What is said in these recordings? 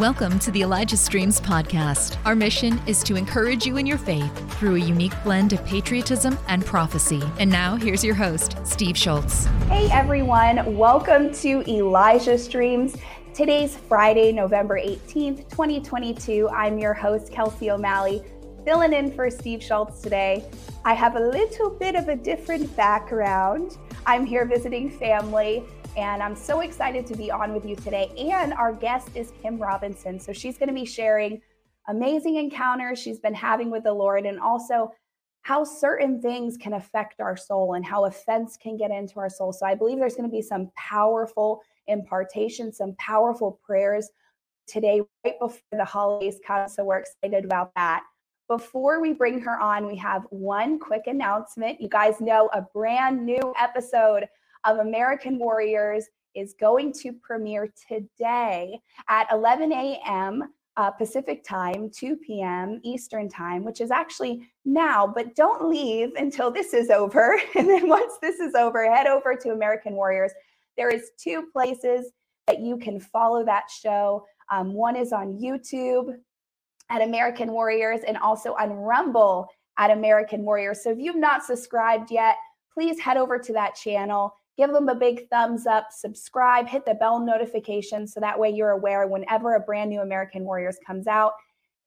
Welcome to the Elijah Streams podcast. Our mission is to encourage you in your faith through a unique blend of patriotism and prophecy. And now here's your host, Steve Schultz. Hey everyone, welcome to Elijah Streams. Today's Friday, November 18th, 2022. I'm your host, Kelsey O'Malley, filling in for Steve Schultz today. I have a little bit of a different background. I'm here visiting family, and I'm so excited to be on with you today. And our guest is Kim Robinson. So she's going to be sharing amazing encounters she's been having with the Lord, and also how certain things can affect our soul and how offense can get into our soul. So I believe there's going to be some powerful impartation, some powerful prayers today right before the holidays come. So we're excited about that. Before we bring her on, we have one quick announcement. You guys know a brand new episode of American Warriors is going to premiere today at 11 a.m. Pacific time, 2 p.m. Eastern time, which is actually now, but don't leave until this is over. And then once this is over, head over to American Warriors. There is two places that you can follow that show. One is on YouTube at American Warriors and also on Rumble at American Warriors. So if you've not subscribed yet, please head over to that channel. Give them a big thumbs up, subscribe, hit the bell notification so that way you're aware whenever a brand new American Warriors comes out.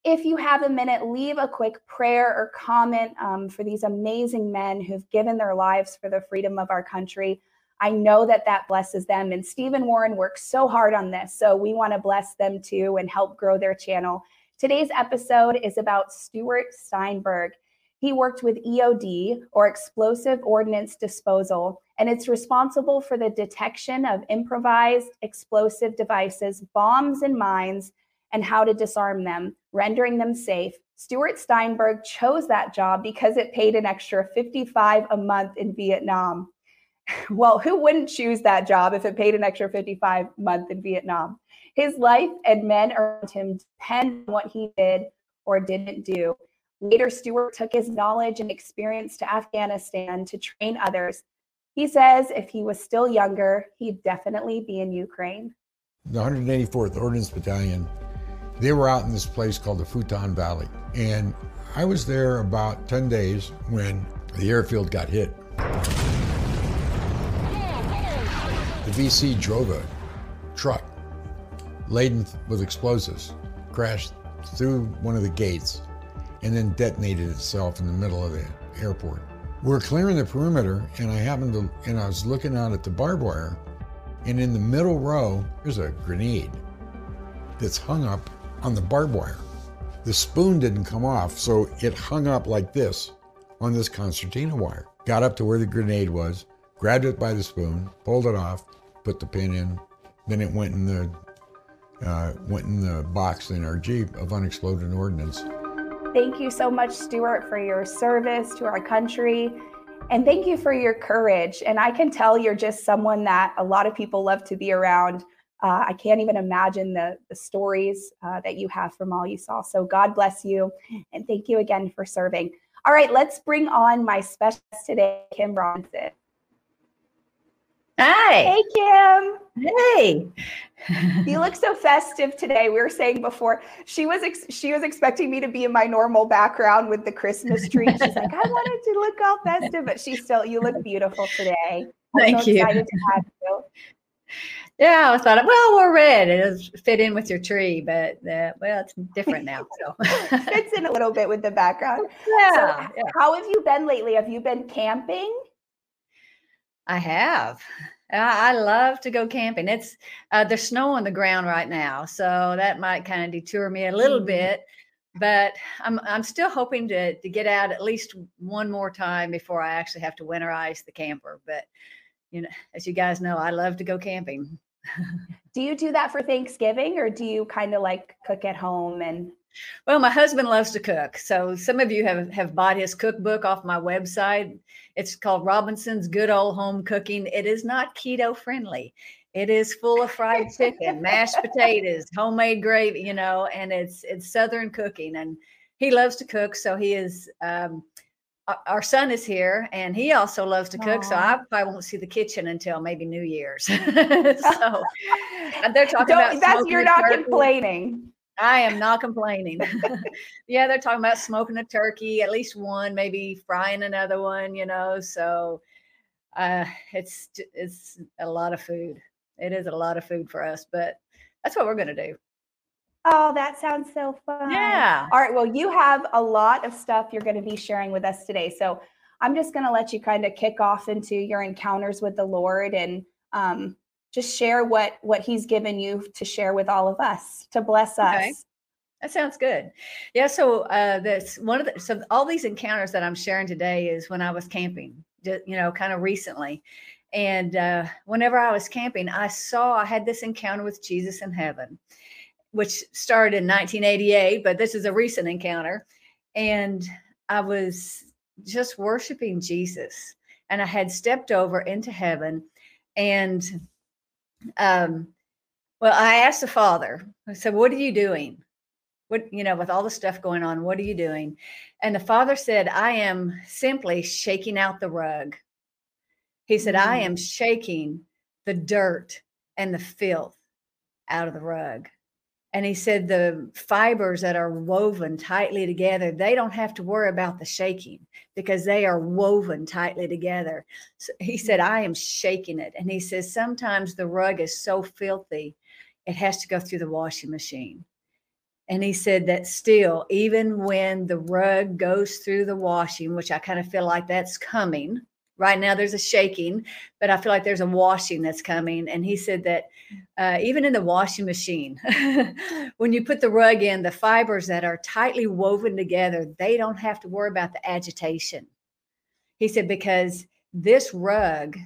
If you have a minute, leave a quick prayer or comment for these amazing men who've given their lives for the freedom of our country. I know that that blesses them, and Steve and Warren worked so hard on this, so we want to bless them too and help grow their channel. Today's episode is about Stuart Steinberg. He worked with EOD, or Explosive Ordnance Disposal, and it's responsible for the detection of improvised explosive devices, bombs and mines, and how to disarm them, rendering them safe. Stuart Steinberg chose that job because it paid an extra $55 a month in Vietnam. Well, who wouldn't choose that job if it paid an extra $55 a month in Vietnam? His life and men around him depend on what he did or didn't do. Later, Stuart took his knowledge and experience to Afghanistan to train others. He says if he was still younger, he'd definitely be in Ukraine. The 184th Ordnance Battalion, they were out in this place called the Futan Valley. And I was there about 10 days when the airfield got hit. The VC drove a truck laden with explosives, crashed through one of the gates, and then detonated itself in the middle of the airport. We're clearing the perimeter, and I was looking out at the barbed wire, and in the middle row, there's a grenade that's hung up on the barbed wire. The spoon didn't come off, so it hung up like this on this concertina wire. Got up to where the grenade was, grabbed it by the spoon, pulled it off, put the pin in, then it went in the box in our Jeep of unexploded ordnance. Thank you so much, Stuart, for your service to our country. And thank you for your courage. And I can tell you're just someone that a lot of people love to be around. I can't even imagine the stories that you have from all you saw. So God bless you. And thank you again for serving. All right, let's bring on my special guest today, Kim Robinson. Hi. Hey, Kim. Hey. You look so festive today. We were saying before, she was expecting me to be in my normal background with the Christmas tree. She's like, I wanted to look all festive, but you look beautiful today. Thank you. Excited to have you. Yeah, I thought, well, we're red. It'll fit in with your tree, but it's different now. So fits in a little bit with the background. Yeah. So, yeah. How have you been lately? Have you been camping? I have. I love to go camping. It's there's snow on the ground right now, so that might kind of detour me a little bit. But I'm still hoping to get out at least one more time before I actually have to winterize the camper. But you know, as you guys know, I love to go camping. Do you do that for Thanksgiving, or do you kind of like cook at home? And well, my husband loves to cook. So some of you have bought his cookbook off my website. It's called Robinson's Good Old Home Cooking. It is not keto friendly. It is full of fried chicken, mashed potatoes, homemade gravy, you know, and it's Southern cooking. And he loves to cook. So he is our son is here and he also loves to cook. Aww. So I probably won't see the kitchen until maybe New Year's. So they're talking about that's you're not turkey. Complaining. I am not complaining. Yeah. They're talking about smoking a turkey, at least one, maybe frying another one, you know? So, it's a lot of food. It is a lot of food for us, but that's what we're going to do. Oh, that sounds so fun. Yeah. All right. Well, you have a lot of stuff you're going to be sharing with us today. So I'm just going to let you kind of kick off into your encounters with the Lord and just share what he's given you to share with all of us, to bless us. Okay. That sounds good. Yeah. So all these encounters that I'm sharing today is when I was camping, you know, kind of recently. And whenever I was camping, I had this encounter with Jesus in heaven, which started in 1988, but this is a recent encounter. And I was just worshiping Jesus, and I had stepped over into heaven, and I asked the Father, I said, "What are you doing? With all the stuff going on, what are you doing?" And the Father said, "I am simply shaking out the rug." He said, "I am shaking the dirt and the filth out of the rug." And he said, "The fibers that are woven tightly together, they don't have to worry about the shaking because they are woven tightly together." So he said, "I am shaking it." And he says, "Sometimes the rug is so filthy, it has to go through the washing machine." And he said that still, even when the rug goes through the washing, which I kind of feel like that's coming. Right now there's a shaking, but I feel like there's a washing that's coming. And he said that even in the washing machine, when you put the rug in, the fibers that are tightly woven together, they don't have to worry about the agitation. He said, because this rug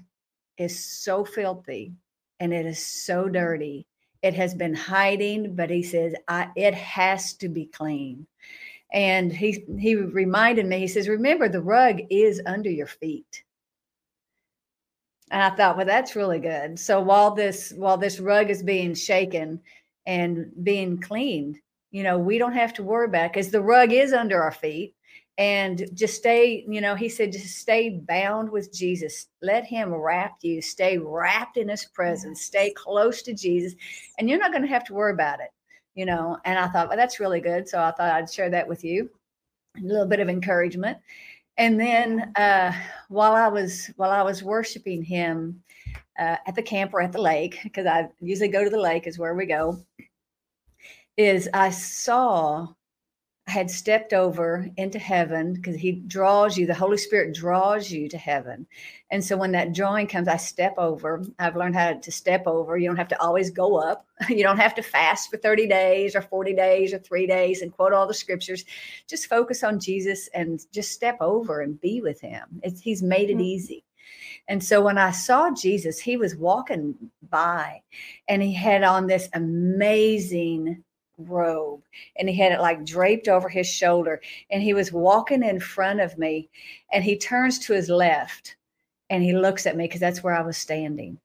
is so filthy and it is so dirty. It has been hiding, but he says, it has to be clean. And he reminded me, he says, "Remember, the rug is under your feet." And I thought, well, that's really good. So while this rug is being shaken and being cleaned, you know, we don't have to worry about it because the rug is under our feet. And just stay, you know, he said, just stay bound with Jesus. Let him wrap you. Stay wrapped in his presence. Stay close to Jesus. And you're not going to have to worry about it, you know. And I thought, well, that's really good. So I thought I'd share that with you. A little bit of encouragement. And then while I was worshiping him at the camp or at the lake, because I usually go to the lake is where we go, I had stepped over into heaven because he draws you, the Holy Spirit draws you to heaven. And so when that drawing comes, I step over. I've learned how to step over. You don't have to always go up. You don't have to fast for 30 days or 40 days or 3 days and quote all the scriptures. Just focus on Jesus and just step over and be with him. He's made it easy. And so when I saw Jesus, he was walking by and he had on this amazing robe and he had it like draped over his shoulder, and he was walking in front of me, and he turns to his left and he looks at me because that's where I was standing,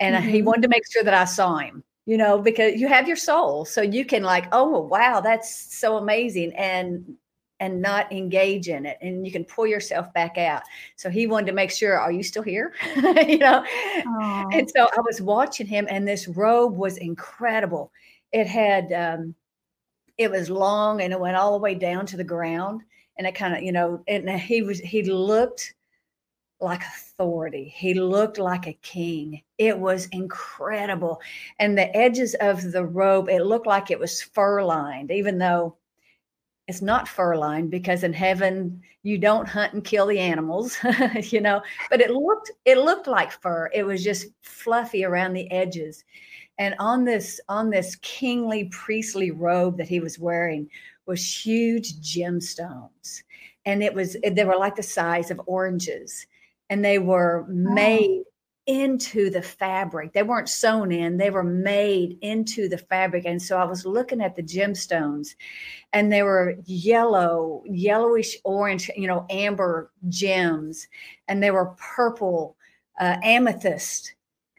and he wanted to make sure that I saw him, you know, because you have your soul, so you can like, oh wow, that's so amazing, and not engage in it, and you can pull yourself back out. So he wanted to make sure, are you still here? You know. Aww. And so I was watching him, and this robe was incredible. It had, it was long and it went all the way down to the ground, and it kind of, you know, and he looked like authority. He looked like a king. It was incredible. And the edges of the robe, it looked like it was fur lined, even though it's not fur lined because in heaven you don't hunt and kill the animals, you know, but it looked like fur. It was just fluffy around the edges. And on this kingly priestly robe that he was wearing was huge gemstones. And they were like the size of oranges, and they were made into the fabric. They weren't sewn in, they were made into the fabric. And so I was looking at the gemstones, and they were yellow, yellowish orange, you know, amber gems, and they were purple amethyst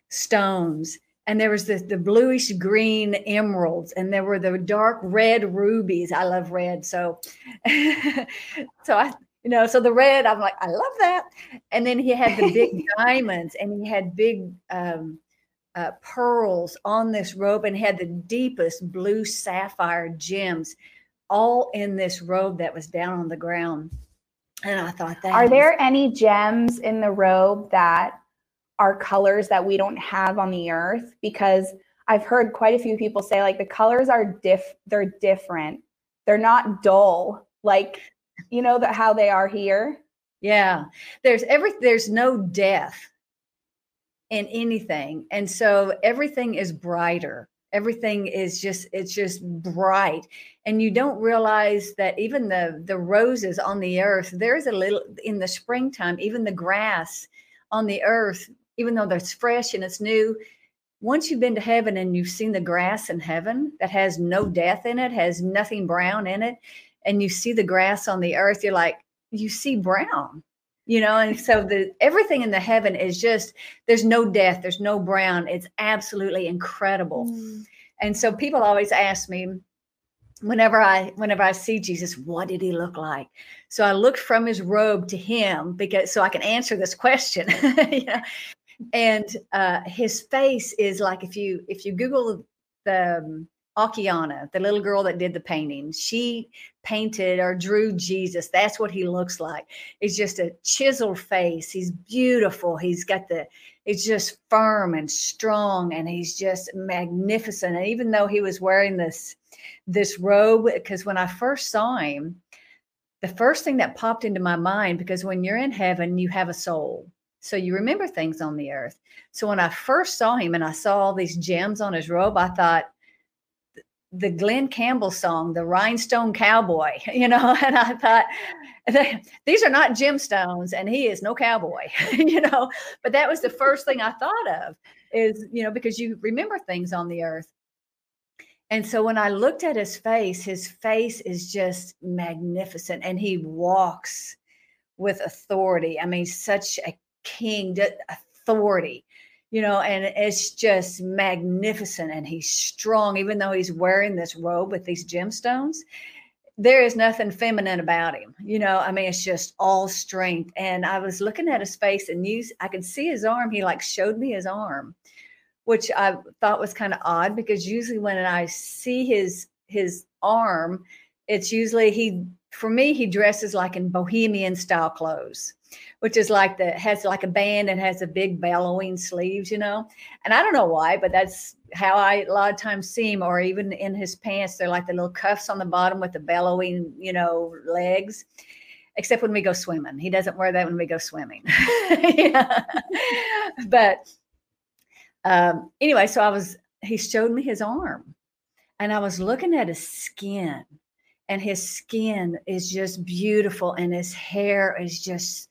stones. And there was the bluish green emeralds, and there were the dark red rubies. I love red. So You know, so the red, I'm like, I love that. And then he had the big diamonds, and he had big pearls on this robe, and had the deepest blue sapphire gems all in this robe that was down on the ground. And I thought that. Are there any gems in the robe that are colors that we don't have on the earth? Because I've heard quite a few people say, like, the colors are they're different. They're not dull. Like, you know, that how they are here. Yeah. There's no death in anything. And so everything is brighter. Everything is just, it's just bright. And you don't realize that even the roses on the earth, there's a little in the springtime, even the grass on the earth, even though that's fresh and it's new, once you've been to heaven and you've seen the grass in heaven that has no death in it, has nothing brown in it, and you see the grass on the earth, you're like, you see brown, you know? And so everything in the heaven is just, there's no death, there's no brown. It's absolutely incredible. Mm. And so people always ask me, whenever I see Jesus, what did he look like? So I looked from his robe to him because so I can answer this question. Yeah. And his face is like, if you Google the Akiana, the little girl that did the painting, she painted or drew Jesus. That's what he looks like. It's just a chiseled face. He's beautiful. He's got it's just firm and strong, and he's just magnificent. And even though he was wearing this robe, because when I first saw him, the first thing that popped into my mind, because when you're in heaven, you have a soul. So you remember things on the earth. So when I first saw him and I saw all these gems on his robe, I thought, the Glen Campbell song, the Rhinestone Cowboy, you know, and I thought, these are not gemstones, and he is no cowboy, you know, but that was the first thing I thought of is, you know, because you remember things on the earth. And so when I looked at his face is just magnificent, and he walks with authority. I mean, such a king authority. You know, and it's just magnificent, and he's strong, even though he's wearing this robe with these gemstones. There is nothing feminine about him. You know, I mean, it's just all strength. And I was looking at his face, and I could see his arm. He like showed me his arm, which I thought was kind of odd, because usually when I see his arm, it's usually he dresses like in bohemian style clothes, which is like has like a band and has a big bellowing sleeves, you know, and I don't know why, but that's how I a lot of times see him. Or even in his pants, they're like the little cuffs on the bottom with the bellowing, you know, legs, except when we go swimming. He doesn't wear that when we go swimming. Yeah. But anyway, so he showed me his arm, and I was looking at his skin, and his skin is just beautiful, and his hair is just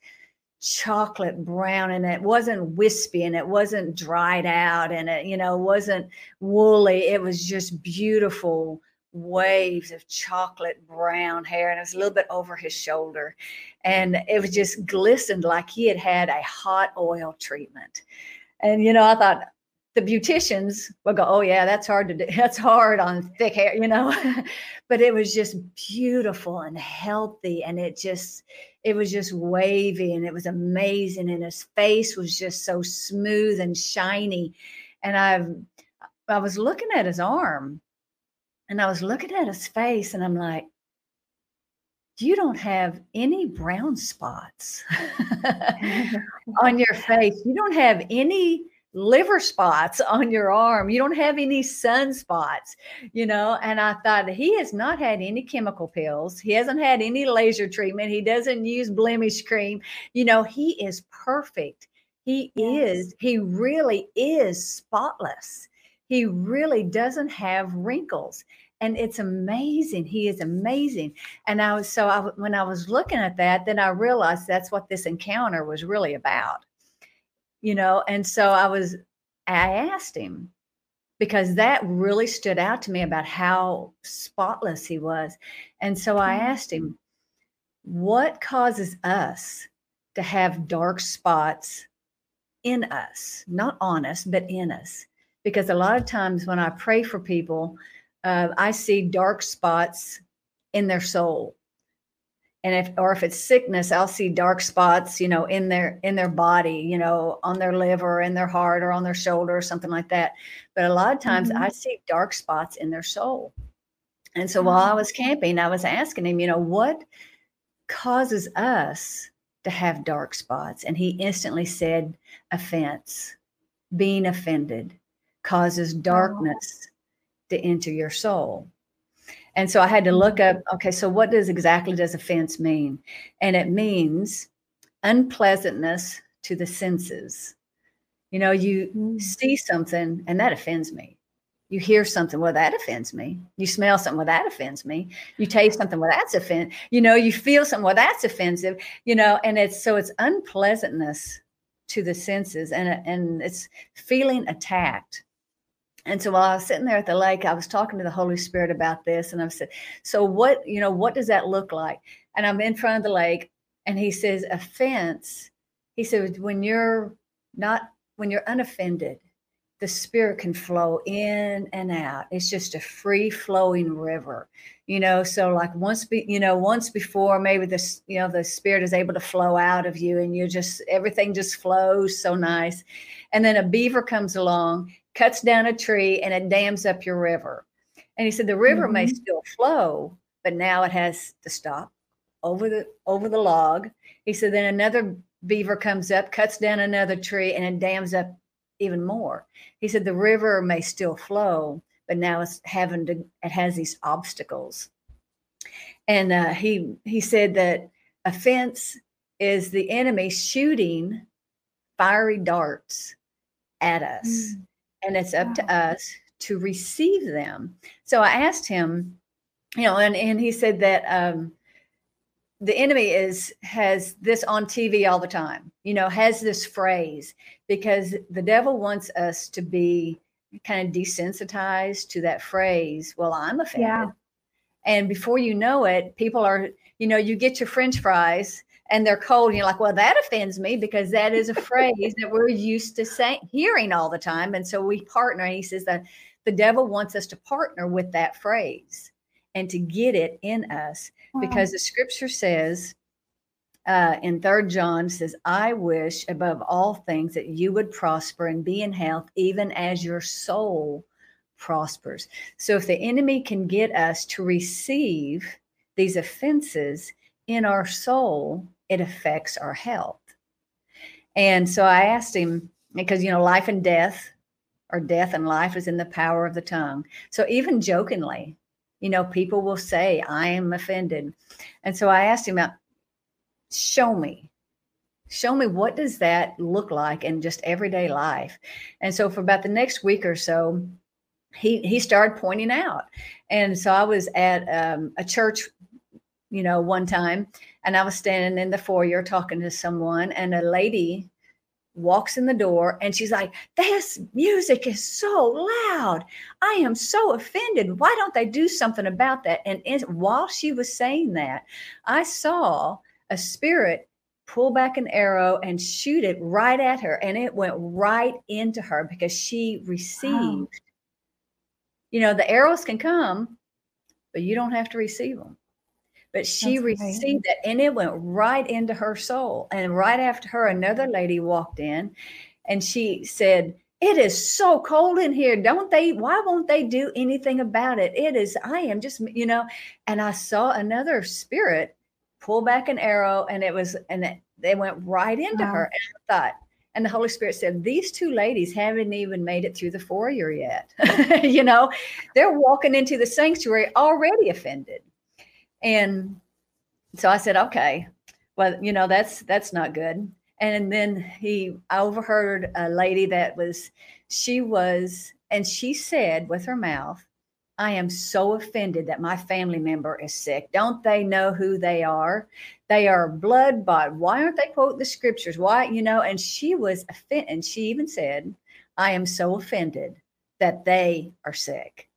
chocolate brown, and it wasn't wispy, and it wasn't dried out, and it, you know, wasn't woolly. It was just beautiful waves of chocolate brown hair, and it was a little bit over his shoulder, and it was just glistened like he had had a hot oil treatment. And, you know, I thought the beauticians would go, oh yeah, that's hard to do. That's hard on thick hair, you know, but it was just beautiful and healthy, and it was just wavy, and it was amazing. And his face was just so smooth and shiny. And I was looking at his arm, and I was looking at his face, and I'm like, you don't have any brown spots on your face. You don't have any liver spots on your arm. You don't have any sun spots, you know? And I thought, he has not had any chemical pills. He hasn't had any laser treatment. He doesn't use blemish cream. You know, he is perfect. He is, he really is spotless. He really doesn't have wrinkles. And it's amazing. He is amazing. And when I was looking at that, then I realized that's what this encounter was really about. You know, and so I asked him, because that really stood out to me about how spotless he was. And so I asked him, what causes us to have dark spots in us, not on us, but in us? Because a lot of times when I pray for people, I see dark spots in their soul. And if it's sickness, I'll see dark spots, you know, in their body, you know, on their liver, in their heart, or on their shoulder, or something like that. But a lot of times I see dark spots in their soul. And so while I was camping, I was asking him, you know, what causes us to have dark spots? And he instantly said, offense. Being offended causes darkness to enter your soul. And so I had to look up, okay, so what exactly does offense mean? And it means unpleasantness to the senses. You know, you see something and that offends me. You hear something, well, that offends me. You smell something, well, that offends me. You taste something, well, that's offensive. You know, you feel something, well, that's offensive. You know, and it's unpleasantness to the senses, and it's feeling attacked. And so while I was sitting there at the lake, I was talking to the Holy Spirit about this. And I said, so what, you know, what does that look like? And I'm in front of the lake, and he says, offense. He said, when you're unoffended, the Spirit can flow in and out. It's just a free flowing river, you know? So like once before, maybe this, you know, the Spirit is able to flow out of you, and everything just flows so nice. And then a beaver comes along, cuts down a tree, and it dams up your river. And he said, the river may still flow, but now it has to stop over the log. He said, then another beaver comes up, cuts down another tree, and it dams up even more. He said, the river may still flow, but now it has these obstacles. And he said that offense is the enemy shooting fiery darts at us. And it's up to us to receive them. So I asked him, you know, and he said that the enemy has this on TV all the time, you know, has this phrase, because the devil wants us to be kind of desensitized to that phrase. Well, I'm offended. Yeah. And before you know it, people are, you know, you get your French fries and they're cold, and you're like, well, that offends me, because that is a phrase that we're used to hearing all the time. And so we partner. And he says that the devil wants us to partner with that phrase and to get it in us, because the scripture says in 3rd John says, I wish above all things that you would prosper and be in health, even as your soul prospers. So if the enemy can get us to receive these offenses in our soul, it affects our health. And so I asked him, because, you know, life and death, or death and life, is in the power of the tongue. So even jokingly, you know, people will say, I am offended. And so I asked him, show me what does that look like in just everyday life? And so for about the next week or so, he started pointing out. And so I was at a church, you know, one time, and I was standing in the foyer talking to someone, and a lady walks in the door, and she's like, this music is so loud. I am so offended. Why don't they do something about that? And while she was saying that, I saw a spirit pull back an arrow and shoot it right at her. And it went right into her, because she received, you know, the arrows can come, but you don't have to receive them. But she received that, and it went right into her soul. And right after her, another lady walked in, and she said, it is so cold in here. Why won't they do anything about it? I am just, you know, and I saw another spirit pull back an arrow, and they went right into her. And I thought, and the Holy Spirit said, these two ladies haven't even made it through the foyer yet. You know, they're walking into the sanctuary already offended. And so I said, okay, well, you know, that's not good. And then I overheard a lady and she said with her mouth, I am so offended that my family member is sick. Don't they know who they are? They are blood bought. Why aren't they quoting the scriptures? Why, you know, and she was offended. And she even said, I am so offended that they are sick.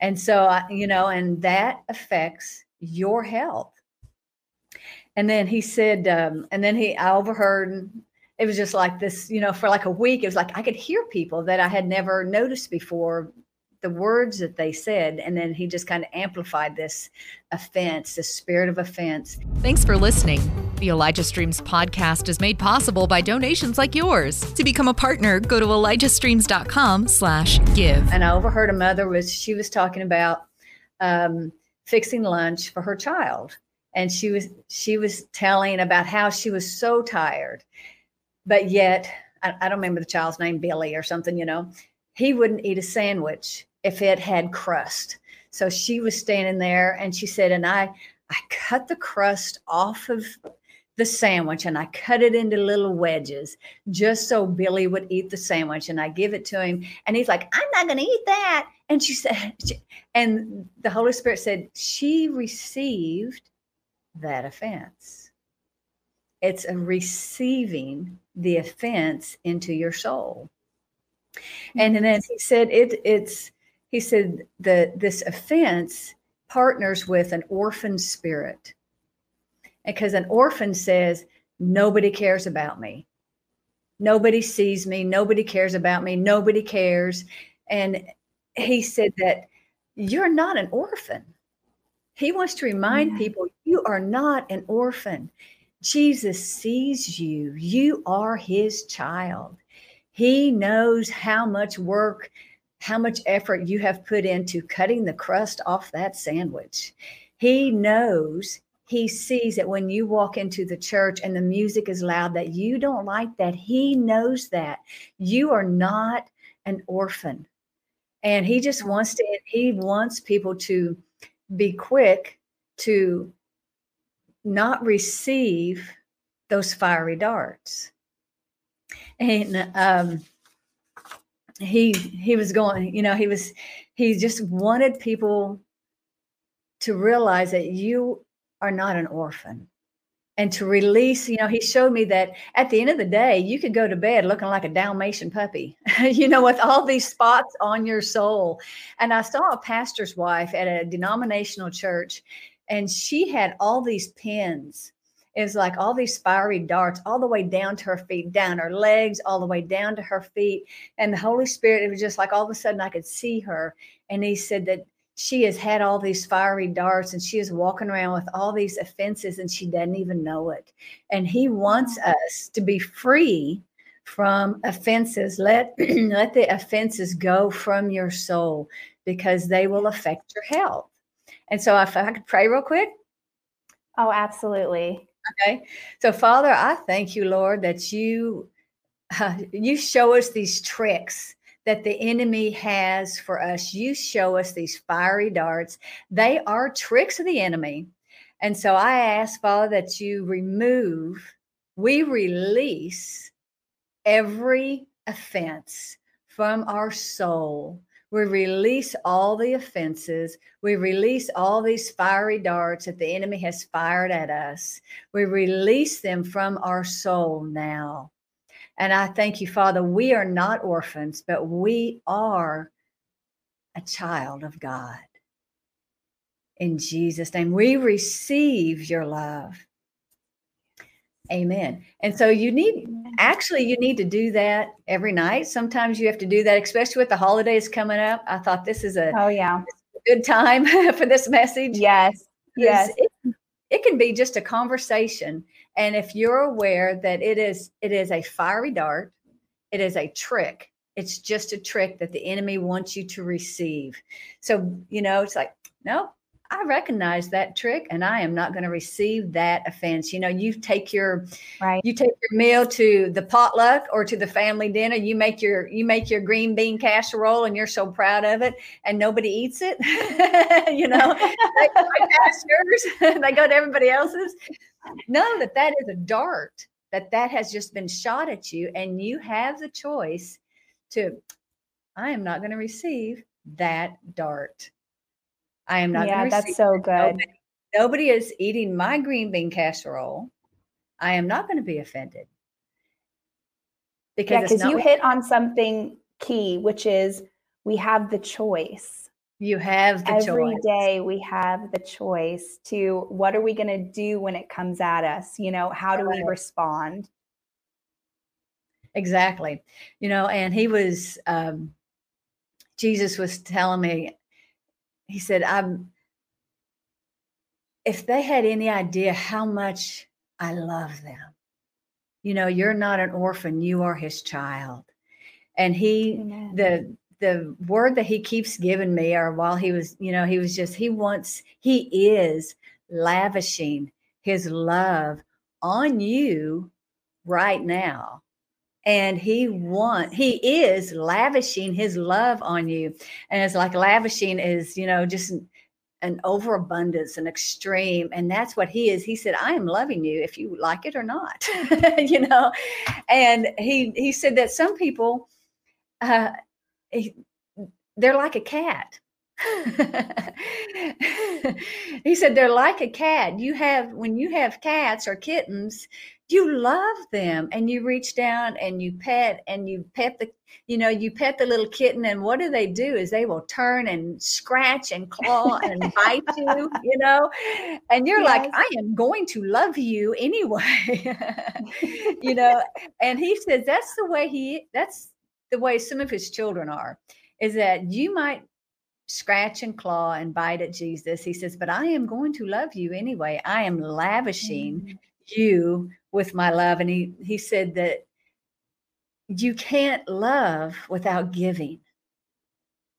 And so, you know, and that affects your health. And then he said, I overheard, it was just like this, you know, for like a week, it was like, I could hear people that I had never noticed before the words that they said. And then he just kind of amplified this offense, this spirit of offense. Thanks for listening. The Elijah Streams podcast is made possible by donations like yours. To become a partner, go to ElijahStreams.com/give. And I overheard a mother she was talking about fixing lunch for her child. And she was telling about how she was so tired, but yet I don't remember the child's name, Billy or something, he wouldn't eat a sandwich if it had crust. So she was standing there and she said, and I cut the crust off of the sandwich and I cut it into little wedges just so Billy would eat the sandwich, and I give it to him. And he's like, I'm not going to eat that. And she said, and the Holy Spirit said, she received that offense. It's a receiving the offense into your soul. And then he said, he said that this offense partners with an orphan spirit, because an orphan says, nobody cares about me. Nobody sees me. Nobody cares about me. Nobody cares. And he said that you're not an orphan. He wants to remind people, you are not an orphan. Jesus sees you. You are his child. He knows how much work, how much effort you have put into cutting the crust off that sandwich. He knows, he sees that when you walk into the church and the music is loud, that you don't like that. He knows that. You are not an orphan. And he just wants to, he wants people to be quick to not receive those fiery darts. And he was going, he just wanted people to realize that you are not an orphan, and to release, he showed me that at the end of the day, you could go to bed looking like a Dalmatian puppy, with all these spots on your soul. And I saw a pastor's wife at a denominational church, and she had all these pins. It was like all these fiery darts all the way down to her feet, down her legs, all the way down to her feet. And the Holy Spirit, it was just like all of a sudden I could see her. And he said that she has had all these fiery darts and she is walking around with all these offenses and she doesn't even know it. And he wants us to be free from offenses. Let the offenses go from your soul, because they will affect your health. And so if I could pray real quick. Oh, absolutely. Okay. So Father, I thank you, Lord, that you show us these tricks that the enemy has for us. You show us these fiery darts. They are tricks of the enemy. And so I ask, Father, that we release every offense from our soul. We release all the offenses. We release all these fiery darts that the enemy has fired at us. We release them from our soul now. And I thank you, Father, we are not orphans, but we are a child of God. In Jesus' name, we receive your love. Amen. And so you need to do that every night. Sometimes you have to do that, especially with the holidays coming up. I thought this is a good time for this message. Yes. It can be just a conversation. And if you're aware that it is a fiery dart, it is a trick. It's just a trick that the enemy wants you to receive. So, it's like, no, I recognize that trick and I am not going to receive that offense. You take your meal to the potluck or to the family dinner. You make your green bean casserole and you're so proud of it and nobody eats it. They go past yours, they go to everybody else's. Know that is a dart that has just been shot at you, and you have the choice I am not going to receive that dart. I am not. Yeah, that's so good. Nobody is eating my green bean casserole. I am not going to be offended. Because you hit on something key, which is we have the choice. You have the choice. Every day we have the choice to what are we going to do when it comes at us? How do we respond? Exactly. And he was Jesus was telling me, he said, if they had any idea how much I love them, you know, you're not an orphan, you are his child. And he, Amen. The word that he keeps giving me, or while he was, you know, he is lavishing his love on you right now. And he is lavishing his love on you. And it's like lavishing is, you know, just an overabundance, an extreme. And that's what he is. He said, I am loving you if you like it or not, you know? And he said that some people, they're like a cat. He said, they're like a cat. When you have cats or kittens, you love them and you reach down and you pet the little kitten. And what do they do is they will turn and scratch and claw and bite you, you know, and you're like, I am going to love you anyway, you know? And he says, that's the way some of his children are, is that you might scratch and claw and bite at Jesus. He says, but I am going to love you anyway. I am lavishing you with my love. And he said that you can't love without giving,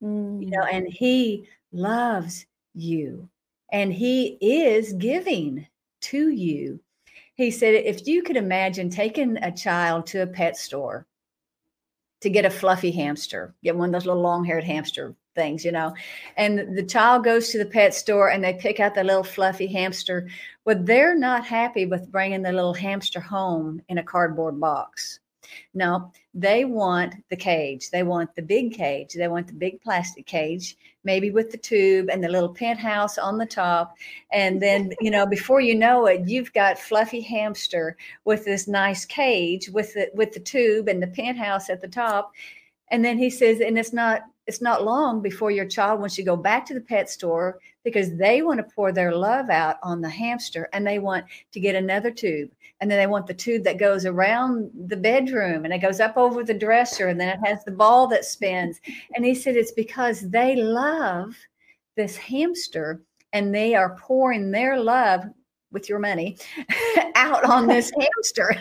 you know, and he loves you and he is giving to you. He said, if you could imagine taking a child to a pet store to get a fluffy hamster, get one of those little long-haired hamster things, you know, and the child goes to the pet store and they pick out the little fluffy hamster. Well, they're not happy with bringing the little hamster home in a cardboard box. No, they want the cage. They want the big cage. They want the big plastic cage, maybe with the tube and the little penthouse on the top. And then, you know, before you know it, you've got fluffy hamster with this nice cage with the tube and the penthouse at the top. And then he says, and it's not long before your child wants you to go back to the pet store because they want to pour their love out on the hamster and they want to get another tube. And then they want the tube that goes around the bedroom and it goes up over the dresser and then it has the ball that spins. And he said, it's because they love this hamster and they are pouring their love with your money out on this hamster.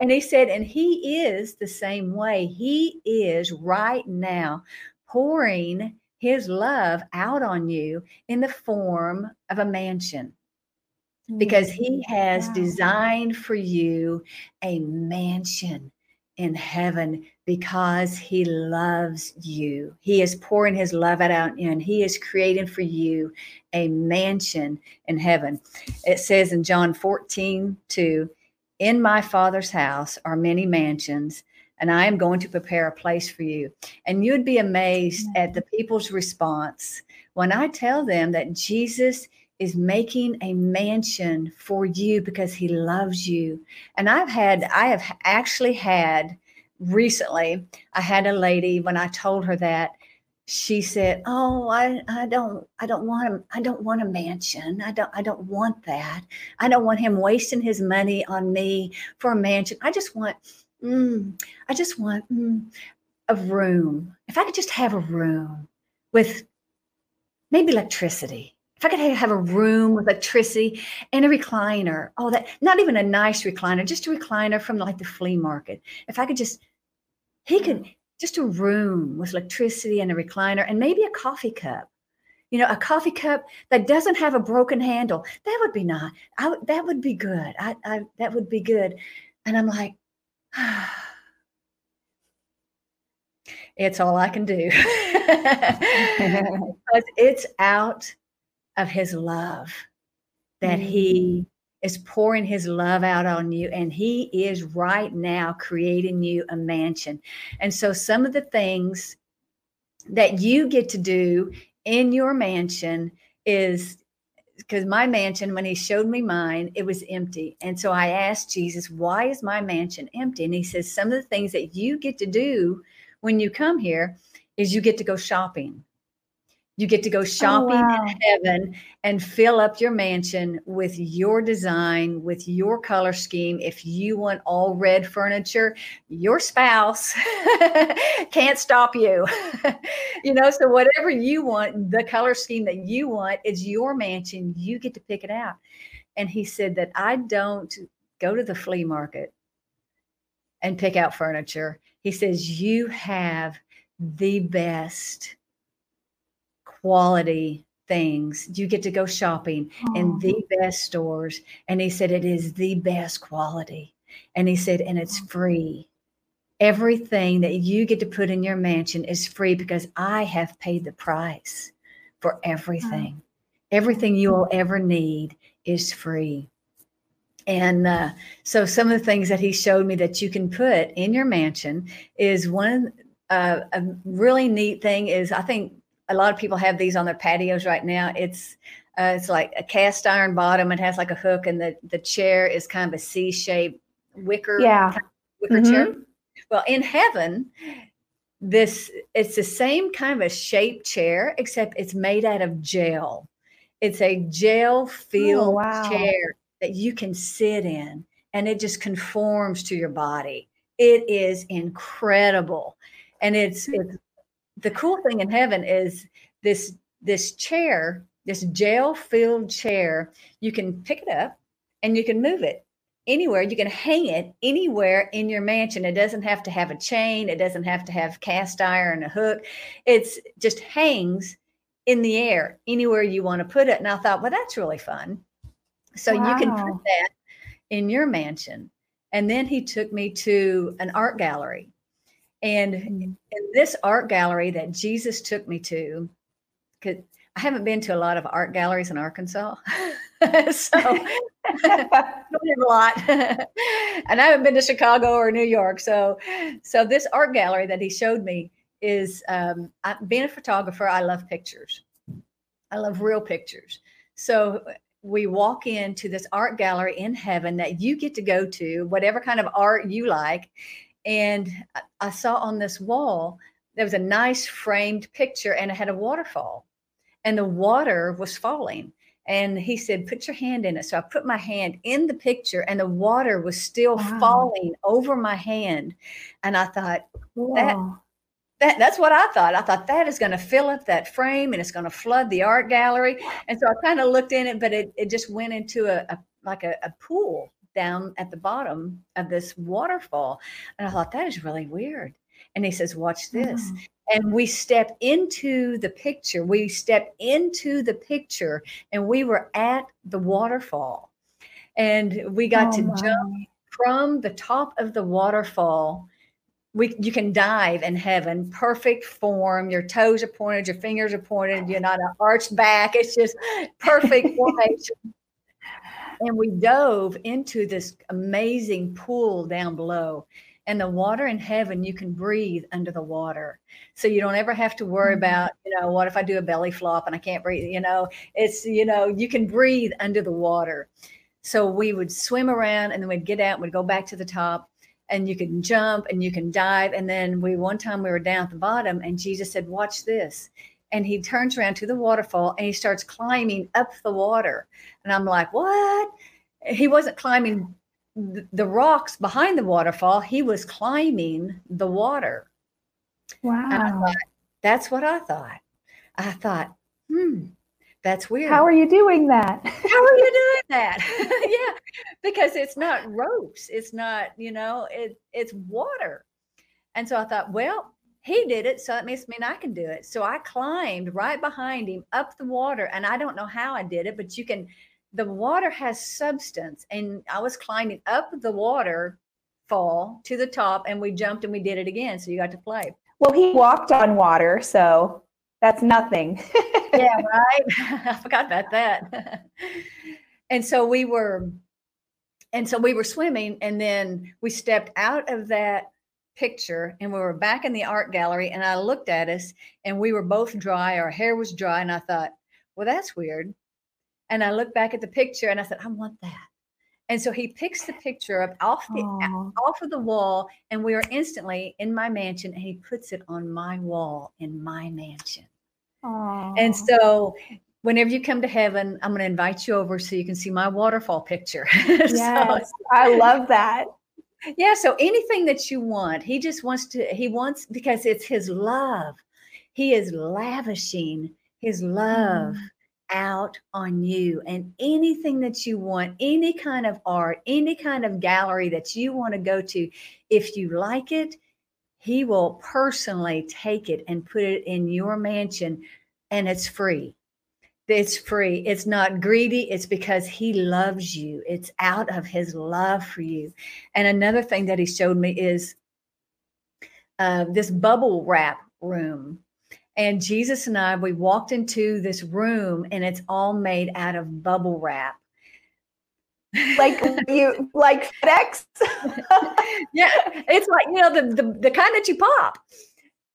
And he said, and he is the same way. He is right now pouring his love out on you in the form of a mansion, because he has designed for you a mansion in heaven because he loves you. He is pouring his love out on you, and he is creating for you a mansion in heaven. It says in John 14:2, in my Father's house are many mansions, and I am going to prepare a place for you. And you'd be amazed at the people's response when I tell them that Jesus is making a mansion for you because he loves you. And I had a lady, when I told her that, she said, oh, I don't want a mansion. I don't want that. I don't want him wasting his money on me for a mansion. I just want a room. If I could just have a room with maybe electricity. If I could have a room with electricity and a recliner. Oh, that, not even a nice recliner, just a recliner from like the flea market. If I could just, just a room with electricity and a recliner and maybe a coffee cup, you know, a coffee cup that doesn't have a broken handle. That would be good. That would be good. And I'm like, it's all I can do. Because it's out of his love that he is pouring his love out on you, and he is right now creating you a mansion. And so some of the things that you get to do in your mansion is, because my mansion, when he showed me mine, it was empty. And so I asked Jesus, why is my mansion empty? And he says, some of the things that you get to do when you come here is you get to go shopping. You get to go shopping in heaven and fill up your mansion with your design, with your color scheme. If you want all red furniture, your spouse can't stop you. You know, so whatever you want, the color scheme that you want is your mansion. You get to pick it out. And he said that I don't go to the flea market and pick out furniture. He says, you have the best quality things. You get to go shopping in the best stores. And he said, it is the best quality. And he said, and it's free. Everything that you get to put in your mansion is free because I have paid the price for everything. Everything you will ever need is free. And so some of the things that he showed me that you can put in your mansion is one, a really neat thing is, I think, a lot of people have these on their patios right now. It's like a cast iron bottom. It has like a hook, and the chair is kind of a C-shaped wicker, kind of wicker chair. Well, in heaven, it's the same kind of a shaped chair, except it's made out of gel. It's a gel-filled chair that you can sit in, and it just conforms to your body. It is incredible, and it's the cool thing in heaven is this chair, this gel-filled chair, you can pick it up and you can move it anywhere. You can hang it anywhere in your mansion. It doesn't have to have a chain. It doesn't have to have cast iron, a hook. It's just hangs in the air anywhere you want to put it. And I thought, well, that's really fun. So you can put that in your mansion. And then he took me to an art gallery. And in this art gallery that Jesus took me to, because I haven't been to a lot of art galleries in Arkansas, so I don't have a lot, and I haven't been to Chicago or New York. So this art gallery that he showed me is, being a photographer, I love pictures. I love real pictures. So we walk into this art gallery in heaven that you get to go to, whatever kind of art you like. And I saw on this wall, there was a nice framed picture, and it had a waterfall, and the water was falling. And he said, put your hand in it. So I put my hand in the picture, and the water was still falling over my hand. And I thought, that's what I thought. I thought that is going to fill up that frame, and it's going to flood the art gallery. And so I kind of looked in it, but it just went into a pool down at the bottom of this waterfall. And I thought, that is really weird. And he says, watch this. And we step into the picture. And we were at the waterfall, and we got to jump from the top of the waterfall. You can dive in heaven, perfect form. Your toes are pointed, your fingers are pointed. You're not an arched back. It's just perfect formation. And we dove into this amazing pool down below. And the water in heaven, you can breathe under the water. So you don't ever have to worry about, what if I do a belly flop and I can't breathe? You can breathe under the water. So we would swim around, and then we'd get out and we'd go back to the top, and you can jump and you can dive. And then one time we were down at the bottom, and Jesus said, watch this. And he turns around to the waterfall, and he starts climbing up the water. And I'm like, what? He wasn't climbing the rocks behind the waterfall. He was climbing the water. Wow. And I thought, that's what I thought. I thought, that's weird. How are you doing that? Yeah, because it's not ropes. It's not, it's water. And so I thought, well, he did it, so that must mean I can do it. So I climbed right behind him up the water, and I don't know how I did it, but the water has substance, and I was climbing up the waterfall to the top, and we jumped and we did it again. So you got to play. Well, he walked on water, so that's nothing. Yeah, right. I forgot about that. And so we were swimming, and then we stepped out of that picture, and we were back in the art gallery, and I looked at us, and we were both dry. Our hair was dry, and I thought, well, that's weird. And I looked back at the picture, and I said, I want that. And so he picks the picture up off of the wall, and we are instantly in my mansion, and he puts it on my wall in my mansion. Aww. And so whenever you come to heaven, I'm going to invite you over so you can see my waterfall picture. Yes, so, I love that. Yeah. So anything that you want, he just wants to, because it's his love. He is lavishing his love out on you, and anything that you want, any kind of art, any kind of gallery that you want to go to, if you like it, he will personally take it and put it in your mansion, and it's free. It's free. It's not greedy. It's because he loves you. It's out of his love for you. And another thing that he showed me is this bubble wrap room. And Jesus and I, we walked into this room, and it's all made out of bubble wrap. Like you, like FedEx? Yeah. It's like, you know, the kind that you pop.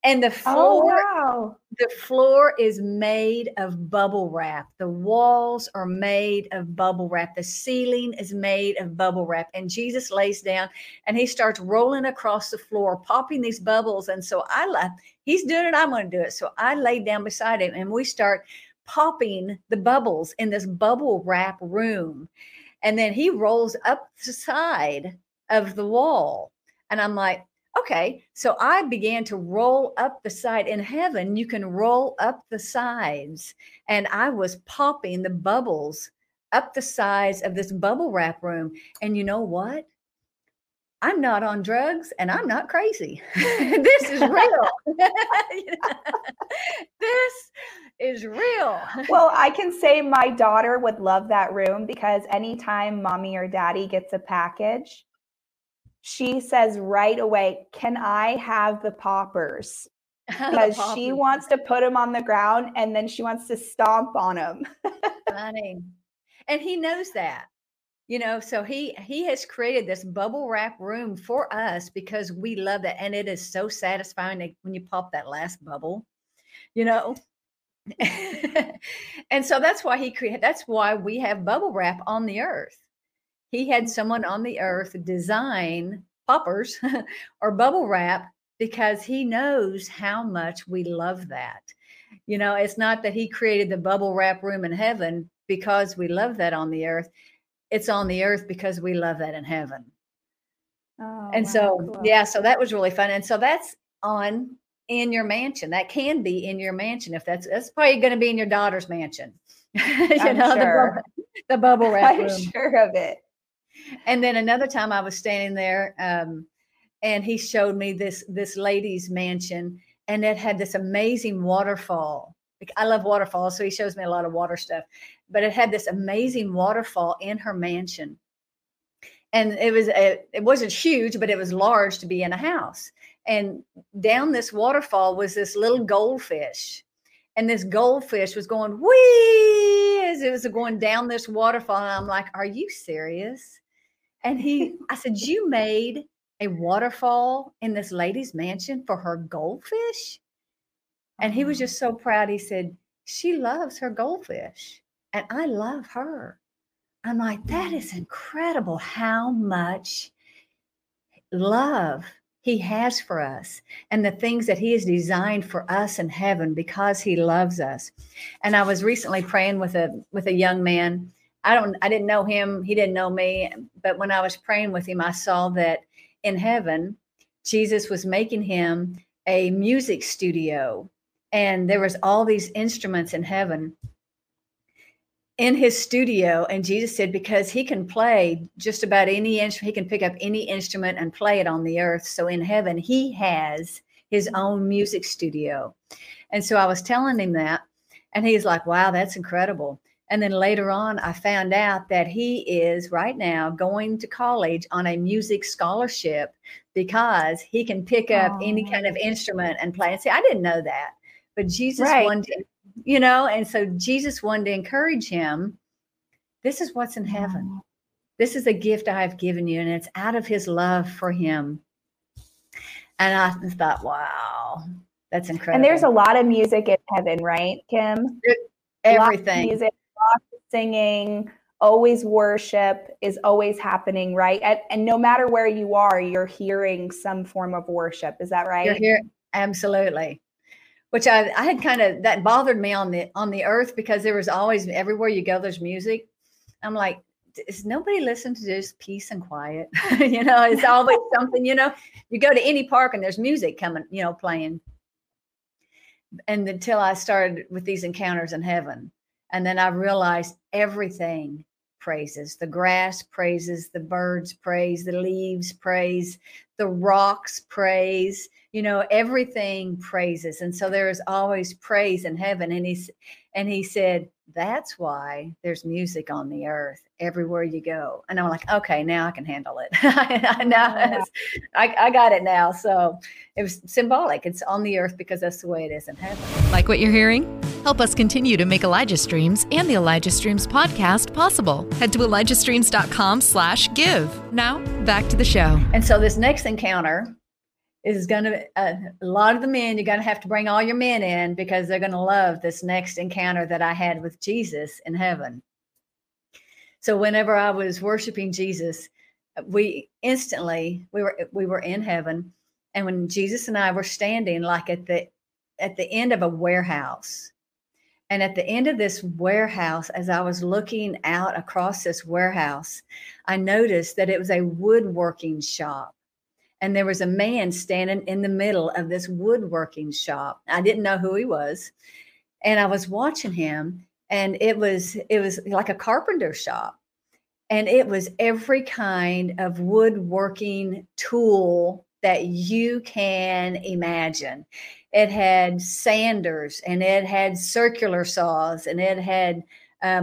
And the floor, the floor is made of bubble wrap. The walls are made of bubble wrap. The ceiling is made of bubble wrap. And Jesus lays down and he starts rolling across the floor, popping these bubbles. And so I left. He's doing it. I'm going to do it. So I laid down beside him and we start popping the bubbles in this bubble wrap room. And then he rolls up the side of the wall. And I'm like, okay, so I began to roll up the side. In heaven, you can roll up the sides. And I was popping the bubbles up the sides of this bubble wrap room. And you know what? I'm not on drugs and I'm not crazy. This is real. This is real. Well, I can say my daughter would love that room, because anytime mommy or daddy gets a package, she says right away, can I have the poppers? Because she wants to put them on the ground and then she wants to stomp on them. Funny. And he knows that, you know, so he has created this bubble wrap room for us because we love it. And it is so satisfying when you pop that last bubble, you know. And so that's why he created, that's why we have bubble wrap on the earth. He had someone on the earth design poppers or bubble wrap because he knows how much we love that. You know, it's not that he created the bubble wrap room in heaven because we love that on the earth. It's on the earth because we love that in heaven. Oh, and wow, so, cool. Yeah, so that was really fun. And so that's on in your mansion. That can be in your mansion. If that's probably going to be in your daughter's mansion. Sure. The bubble wrap room. I'm sure of it. And then another time I was standing there and he showed me this lady's mansion, and it had this amazing waterfall. Like, I love waterfalls. So he shows me a lot of water stuff, but it had this amazing waterfall in her mansion. And it wasn't huge, but it was large to be in a house. And down this waterfall was this little goldfish. And this goldfish was going, whee, as it was going down this waterfall. And I'm like, are you serious? And I said, you made a waterfall in this lady's mansion for her goldfish? And he was just so proud. He said, she loves her goldfish and I love her. I'm like, that is incredible how much love he has for us and the things that he has designed for us in heaven because he loves us. And I was recently praying with a young man. I didn't know him. He didn't know me. But when I was praying with him, I saw that in heaven, Jesus was making him a music studio. And there was all these instruments in heaven in his studio. And Jesus said, because he can play just about any instrument, he can pick up any instrument and play it on the earth. So in heaven, he has his own music studio. And so I was telling him that, and he's like, wow, that's incredible. And then later on, I found out that he is right now going to college on a music scholarship because he can pick up any kind of instrument and play. And see, I didn't know that, but Jesus wanted. You know, and so Jesus wanted to encourage him. This is what's in heaven. This is a gift I have given you. And it's out of his love for him. And I thought, wow, that's incredible. And there's a lot of music in heaven, right, Kim? Everything. Lots of music, lots of singing, always worship is always happening, right? And no matter where you are, you're hearing some form of worship. Is that right? Absolutely. which I had kind of, that bothered me on the earth, because there was always, everywhere you go, there's music. I'm like, is nobody listening to this peace and quiet? You know, it's always something, you know, you go to any park and there's music coming, you know, playing. And until I started with these encounters in heaven. And then I realized everything praises. The grass praises, the birds praise, the leaves praise, the rocks praise, you know, everything praises. And so there is always praise in heaven. And he said, that's why there's music on the earth everywhere you go. And I'm like, okay, now I can handle it. I got it now. So it was symbolic. It's on the earth because that's the way it is in heaven. Like what you're hearing? Help us continue to make Elijah Streams and the Elijah Streams podcast possible. Head to ElijahStreams.com/give. Now, back to the show. And so this next encounter is going to, a lot of the men, you're going to have to bring all your men in, because they're going to love this next encounter that I had with Jesus in heaven. So whenever I was worshiping Jesus, we were in heaven. And when Jesus and I were standing like at the end of a warehouse. And at the end of this warehouse, as I was looking out across this warehouse, I noticed that it was a woodworking shop. And there was a man standing in the middle of this woodworking shop. I didn't know who he was. And I was watching him, and it was like a carpenter shop. And it was every kind of woodworking tool that you can imagine. It had sanders, and it had circular saws, and it had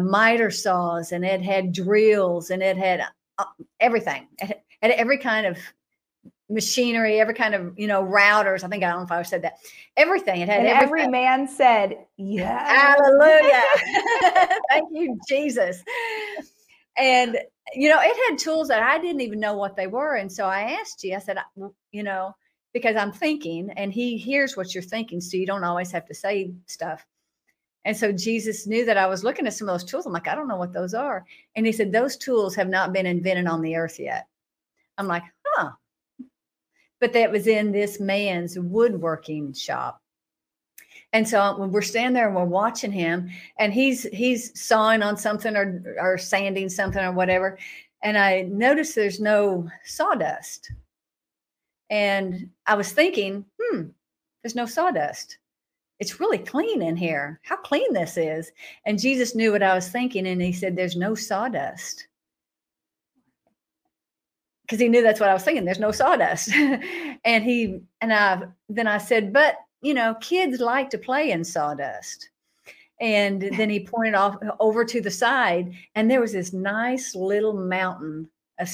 miter saws, and it had drills, and it had everything. It had every kind of machinery, every kind of, you know, routers. I think, I don't know if I said that. Everything. It had everything. Every man said, yeah. Hallelujah. Thank you, Jesus. And, you know, it had tools that I didn't even know what they were. And so I asked you, I said, you know, because I'm thinking, and he hears what you're thinking, so you don't always have to say stuff. And so Jesus knew that I was looking at some of those tools. I'm like, I don't know what those are. And he said, those tools have not been invented on the earth yet. I'm like, huh. But that was in this man's woodworking shop. And so when we're standing there and we're watching him, and he's sawing on something or sanding something or whatever. And I noticed there's no sawdust. And I was thinking, there's no sawdust. It's really clean in here. How clean this is. And Jesus knew what I was thinking. And he said, there's no sawdust. Because he knew that's what I was thinking. There's no sawdust. and then I said, but, you know, kids like to play in sawdust. And then he pointed off over to the side. And there was this nice little mountain of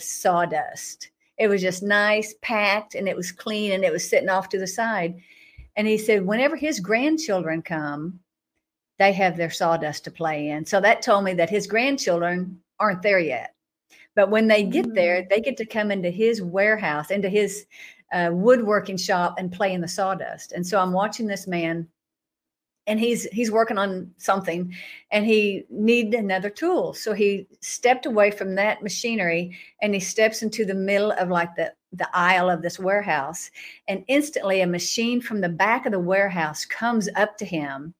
sawdust. It was just nice, packed, and it was clean, and it was sitting off to the side. And he said, whenever his grandchildren come, they have their sawdust to play in. So that told me that his grandchildren aren't there yet. But when they get there, they get to come into his warehouse, into his woodworking shop, and play in the sawdust. And so I'm watching this man, and he's working on something, and he needed another tool. So he stepped away from that machinery, and he steps into the middle of like the aisle of this warehouse. And instantly a machine from the back of the warehouse comes up to him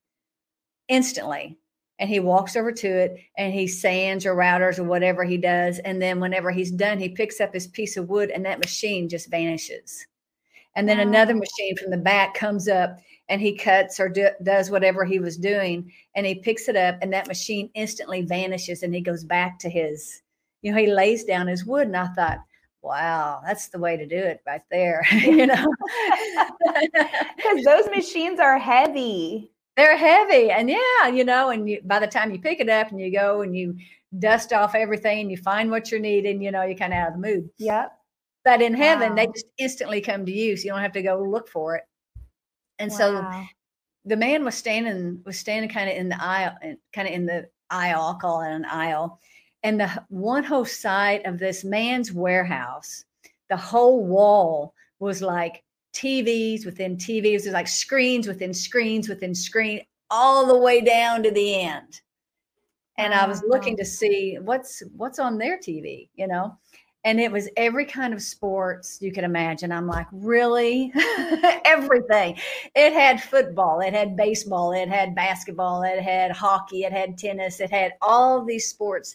instantly. And he walks over to it, and he sands or routers or whatever he does. And then whenever he's done, he picks up his piece of wood, and that machine just vanishes. And then another machine from the back comes up, and he cuts or does whatever he was doing, and he picks it up, and that machine instantly vanishes, and he goes back to his, you know, he lays down his wood. And I thought, wow, that's the way to do it right there, you know. Because those machines are heavy. They're heavy. And yeah, you know, and by the time you pick it up and you go and you dust off everything and you find what you're needing, you know, you're kind of out of the mood. Yep. But in heaven, they just instantly come to you. So you don't have to go look for it. And so the man was standing kind of in the aisle, I'll call it an aisle. And the one whole side of this man's warehouse, the whole wall was like TVs within TVs. There's like screens within screens within screen, all the way down to the end. And I was looking to see what's on their TV, you know? And it was every kind of sports you could imagine. I'm like, really? Everything. It had football. It had baseball. It had basketball. It had hockey. It had tennis. It had all of these sports.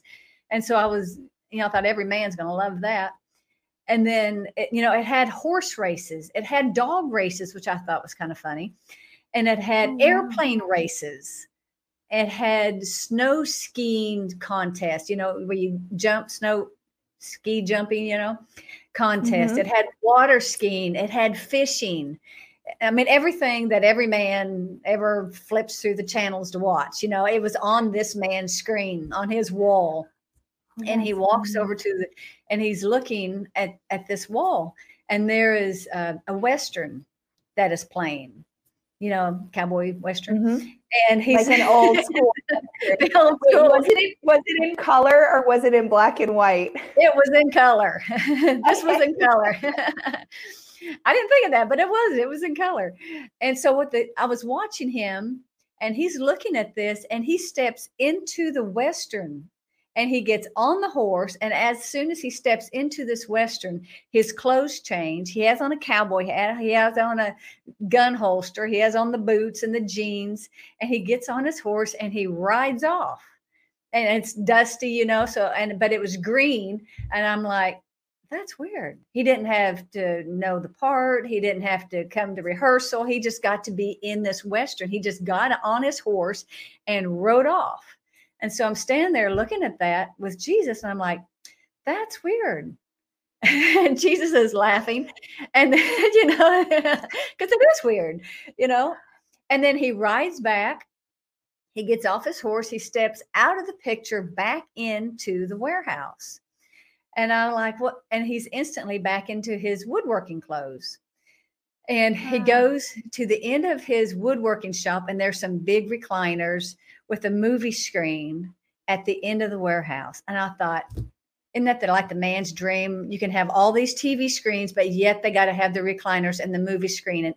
And so I was, you know, I thought every man's going to love that. And then, it had horse races. It had dog races, which I thought was kind of funny. And it had airplane races. It had snow skiing contest, where you jump ski jumping, contest. Mm-hmm. It had water skiing. It had fishing. I mean, everything that every man ever flips through the channels to watch, it was on this man's screen, on his wall. Oh, and he walks over to and he's looking at this wall. And there is a Western that is playing, cowboy Western. Mm-hmm. And he's like an old school. Was it in color or was it in black and white? It was in color. This was in color. I didn't think of that, but it was in color. And so I was watching him and he's looking at this and he steps into the Western and he gets on the horse. And as soon as he steps into this Western, his clothes change. He has on a cowboy hat. He has on a gun holster. He has on the boots and the jeans. And he gets on his horse and he rides off. And it's dusty, but it was green. And I'm like, that's weird. He didn't have to know the part. He didn't have to come to rehearsal. He just got to be in this Western. He just got on his horse and rode off. And so I'm standing there looking at that with Jesus. And I'm like, that's weird. And Jesus is laughing. And, because it is weird, And then he rides back. He gets off his horse. He steps out of the picture back into the warehouse. And I'm like, what? And he's instantly back into his woodworking clothes. And he goes to the end of his woodworking shop. And there's some big recliners with a movie screen at the end of the warehouse. And I thought, isn't that like the man's dream? You can have all these TV screens, but yet they got to have the recliners and the movie screen,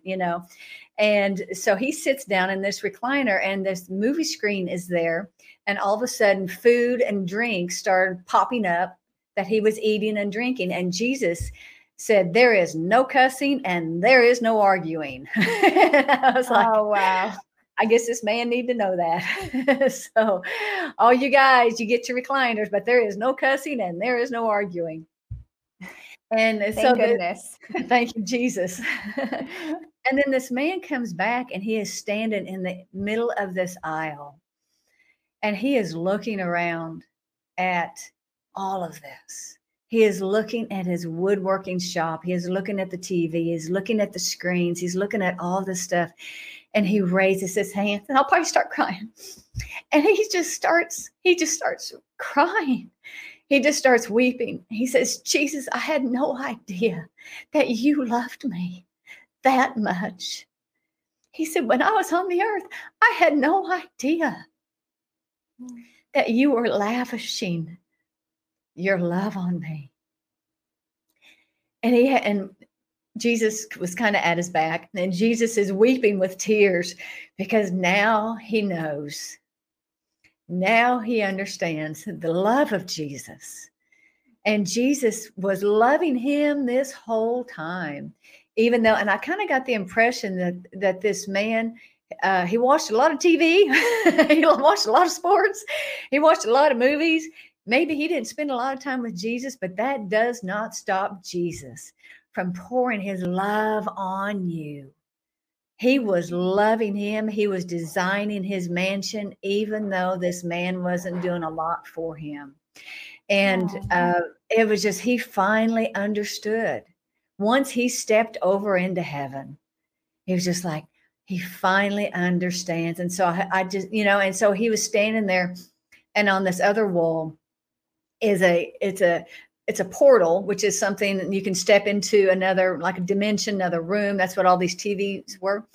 And so he sits down in this recliner and this movie screen is there. And all of a sudden food and drinks started popping up that he was eating and drinking. And Jesus said, there is no cussing and there is no arguing. I was like, oh, wow. I guess this man need to know that. So all you guys, you get your recliners, but there is no cussing and there is no arguing. And goodness. Thank you, Jesus. And then this man comes back and he is standing in the middle of this aisle and he is looking around at all of this. He is looking at his woodworking shop. He is looking at the TV. He is looking at the screens. He's looking at all this stuff. And he raises his hands, and I'll probably start crying. And he just starts crying. He just starts weeping. He says, Jesus, I had no idea that you loved me that much. He said, when I was on the earth, I had no idea that you were lavishing your love on me. And Jesus was kind of at his back, and Jesus is weeping with tears because now he knows. Now he understands the love of Jesus. And Jesus was loving him this whole time, even though, and I kind of got the impression that this man, he watched a lot of TV. He watched a lot of sports. He watched a lot of movies. Maybe he didn't spend a lot of time with Jesus, but that does not stop Jesus from pouring his love on you. He was loving him. He was designing his mansion, even though this man wasn't doing a lot for him. And it was just, he finally understood. Once he stepped over into heaven, he was just like, he finally understands. And so I just, and so he was standing there, and on this other wall is it's a portal, which is something you can step into another, like a dimension, another room. That's what all these TVs were.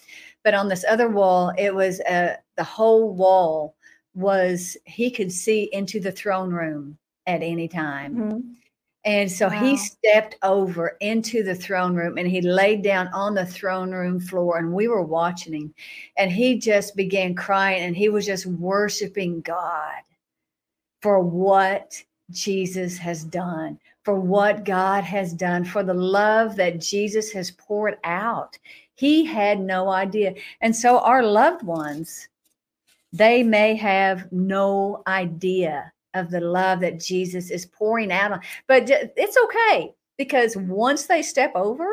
But on this other wall, it was the whole wall was, he could see into the throne room at any time. Mm-hmm. And so he stepped over into the throne room and he laid down on the throne room floor and we were watching him and he just began crying and he was just worshiping God for what Jesus has done, for what God has done, for the love that Jesus has poured out. He had no idea. And so our loved ones, they may have no idea of the love that Jesus is pouring out on. But it's okay, because once they step over,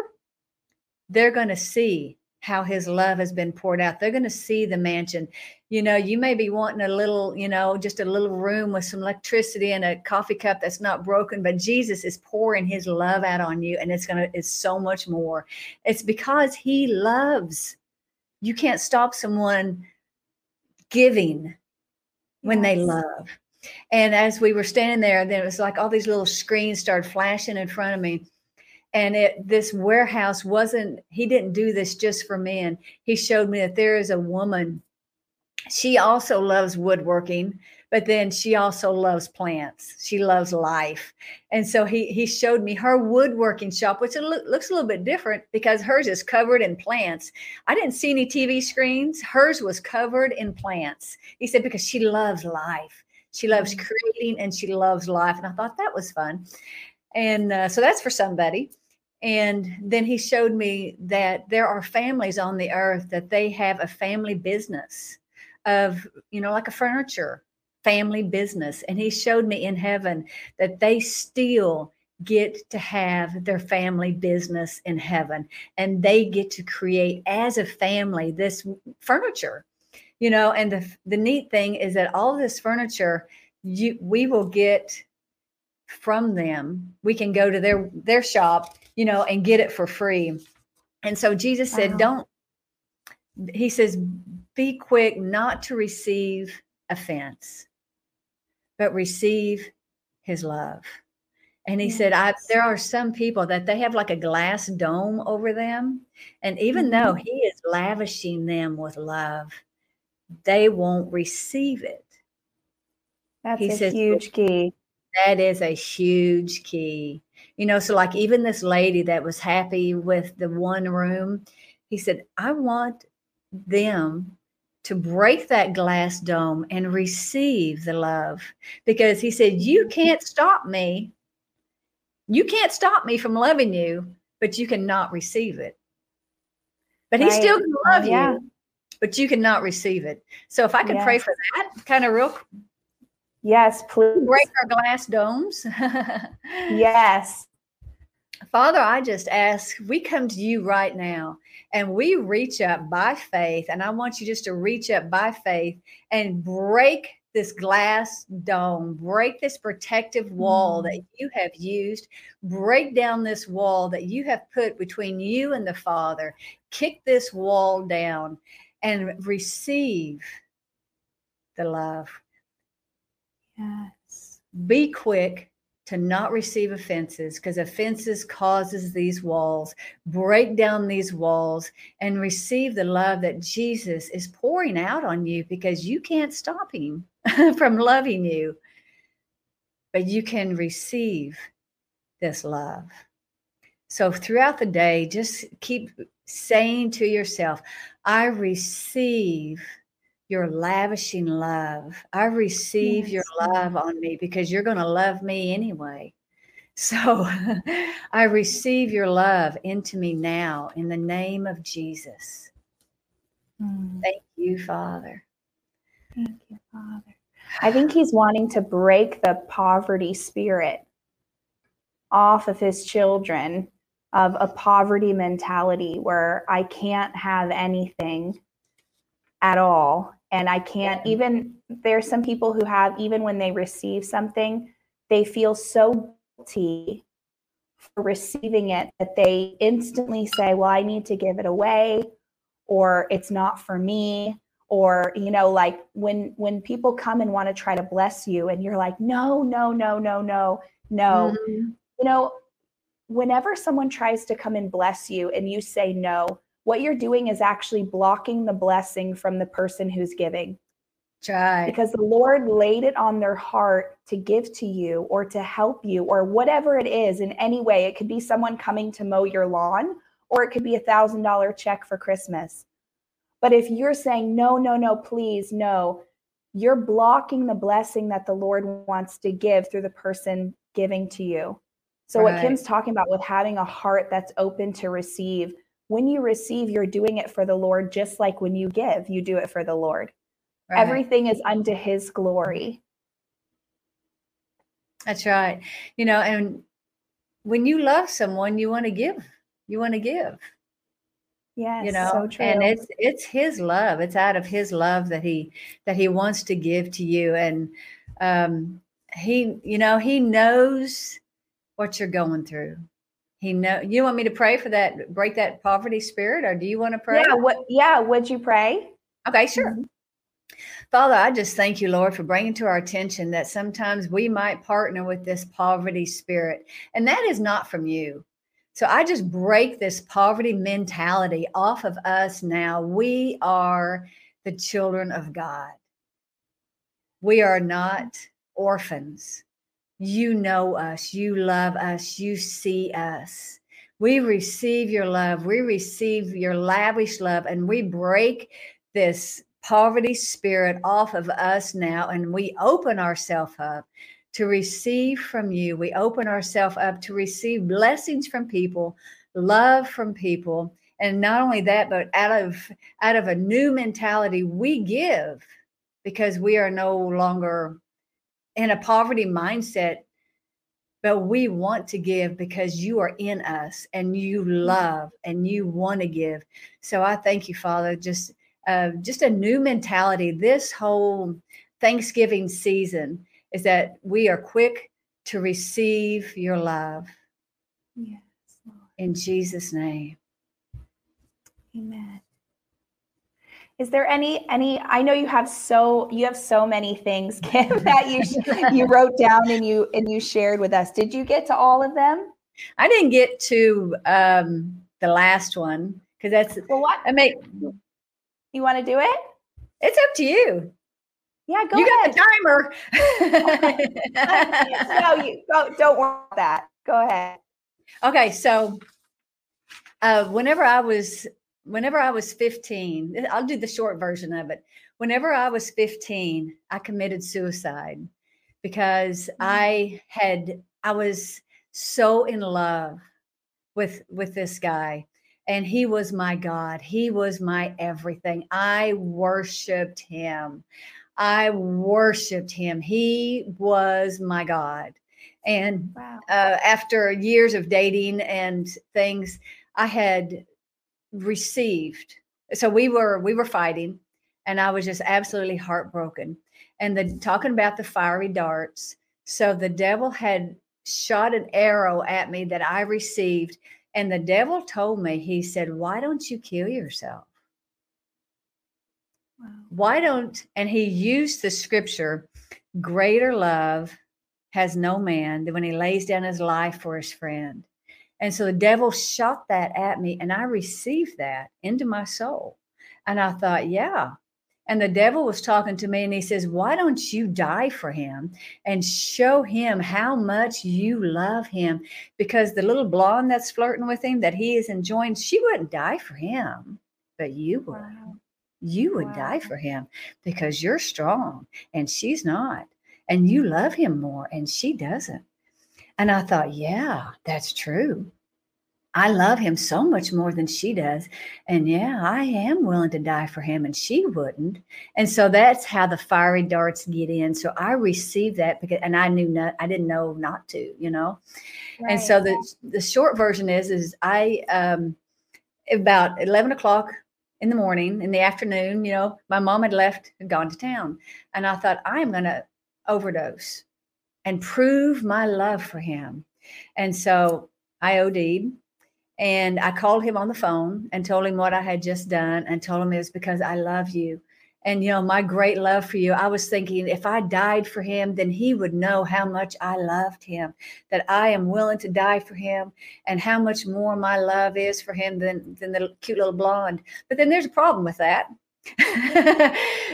they're going to see how his love has been poured out. They're going to see the mansion. You know, you may be wanting a little, you know, just a little room with some electricity and a coffee cup that's not broken, but Jesus is pouring his love out on you, and it's so much more. It's because he loves. You can't stop someone giving when they love. And as we were standing there, then it was like all these little screens started flashing in front of me. And this warehouse he didn't do this just for men. He showed me that there is a woman. She also loves woodworking, but then she also loves plants. She loves life. And so he showed me her woodworking shop, which looks a little bit different because hers is covered in plants. I didn't see any TV screens. Hers was covered in plants. He said, because she loves life. She loves creating and she loves life. And I thought that was fun. And so that's for somebody. And then he showed me that there are families on the earth that they have a family business of, you know, like a furniture family business. And he showed me in heaven that they still get to have their family business in heaven, and they get to create as a family this furniture, you know. And the neat thing is that all this furniture we will get from them. We can go to their shop, you know, and get it for free. And so Jesus said, he says, be quick not to receive offense, but receive his love. And he said, there are some people that they have like a glass dome over them. And even though he is lavishing them with love, they won't receive it. That's a huge key. That is a huge key. You know, so like even this lady that was happy with the one room, he said, I want them to break that glass dome and receive the love, because he said, you can't stop me. You can't stop me from loving you, but you cannot receive it. But he still can love you, but you cannot receive it. So if I could pray for that kind of real quick. Yes, please. Break our glass domes. Yes. Father, I just ask, we come to you right now and we reach up by faith. And I want you just to reach up by faith and break this glass dome, break this protective wall that you have used, break down this wall that you have put between you and the Father, kick this wall down and receive the love. Yes. Be quick to not receive offenses, because offenses causes these walls. Break down these walls and receive the love that Jesus is pouring out on you, because you can't stop him from loving you, but you can receive this love. So throughout the day, just keep saying to yourself, I receive your lavishing love. I receive your love on me, because you're going to love me anyway. So I receive your love into me now in the name of Jesus. Thank you, Father. Thank you, Father. I think he's wanting to break the poverty spirit off of his children, of a poverty mentality where I can't have anything at all. And I can't even, there's some people who have, even when they receive something, they feel so guilty for receiving it that they instantly say, well, I need to give it away, or it's not for me. Or, you know, like when people come and want to try to bless you and you're like, no. You know, whenever someone tries to come and bless you and you say no, what you're doing is actually blocking the blessing from the person who's giving. Because the Lord laid it on their heart to give to you or to help you or whatever it is in any way. It could be someone coming to mow your lawn, or it could be $1,000 check for Christmas. But if you're saying, no, please, no, you're blocking the blessing that the Lord wants to give through the person giving to you. So what Kim's talking about with having a heart that's open to receive, when you receive, you're doing it for the Lord, just like when you give, you do it for the Lord. Right. Everything is unto his glory. That's right. You know, and when you love someone, you want to give. You want to give. Yes, you know, so true. And it's his love. It's out of his love that he wants to give to you. And he knows what you're going through. You want me to pray for that, break that poverty spirit, or do you want to pray? Yeah. Would you pray? Okay, sure. Mm-hmm. Father, I just thank you, Lord, for bringing to our attention that sometimes we might partner with this poverty spirit, and that is not from you. So I just break this poverty mentality off of us now. We are the children of God. We are not orphans. You know us. You love us. You see us. We receive your love. We receive your lavish love, and we break this poverty spirit off of us now, and we open ourselves up to receive from you. We open ourselves up to receive blessings from people, love from people, and not only that, but out of a new mentality, we give, because we are no longer in a poverty mindset, but we want to give because you are in us and you love and you want to give. So I thank you, Father, just a new mentality. This whole Thanksgiving season is that we are quick to receive your love. Yes, Lord. In Jesus' name. Amen. Is there any, I know you have so many things, Kim, that you wrote down and you shared with us. Did you get to all of them? I didn't get to the last one, because that's what I mean. You want to do it? It's up to you. Yeah, go ahead. You got the timer. No, you don't want that. Go ahead. Okay, so whenever I was 15, I'll do the short version of it. Whenever I was 15, I committed suicide because I was so in love with this guy. And he was my God. He was my everything. I worshiped him. He was my God. And wow. After years of dating and things, I had received. So we were fighting, and I was just absolutely heartbroken. And talking about the fiery darts. So the devil had shot an arrow at me that I received. And the devil told me, he said, why don't you kill yourself? Wow. And he used the scripture, greater love has no man than when he lays down his life for his friend. And so the devil shot that at me, and I received that into my soul. And I thought, yeah. And the devil was talking to me, and he says, why don't you die for him and show him how much you love him? Because the little blonde that's flirting with him that he is enjoying, she wouldn't die for him, but you would. Wow. You would die for him because you're strong and she's not. And you love him more and she doesn't. And I thought, yeah, that's true. I love him so much more than she does. And yeah, I am willing to die for him, and she wouldn't. And so that's how the fiery darts get in. So I received that because, and I knew not, I didn't know not to, you know? Right. And so the short version is I, about 11 o'clock in the afternoon, you know, my mom had left and gone to town, and I thought, I'm going to overdose and prove my love for him. And so I OD'd. And I called him on the phone and told him what I had just done, and told him it was because I love you. And, you know, my great love for you. I was thinking if I died for him, then he would know how much I loved him, that I am willing to die for him, and how much more my love is for him than the cute little blonde. But then there's a problem with that.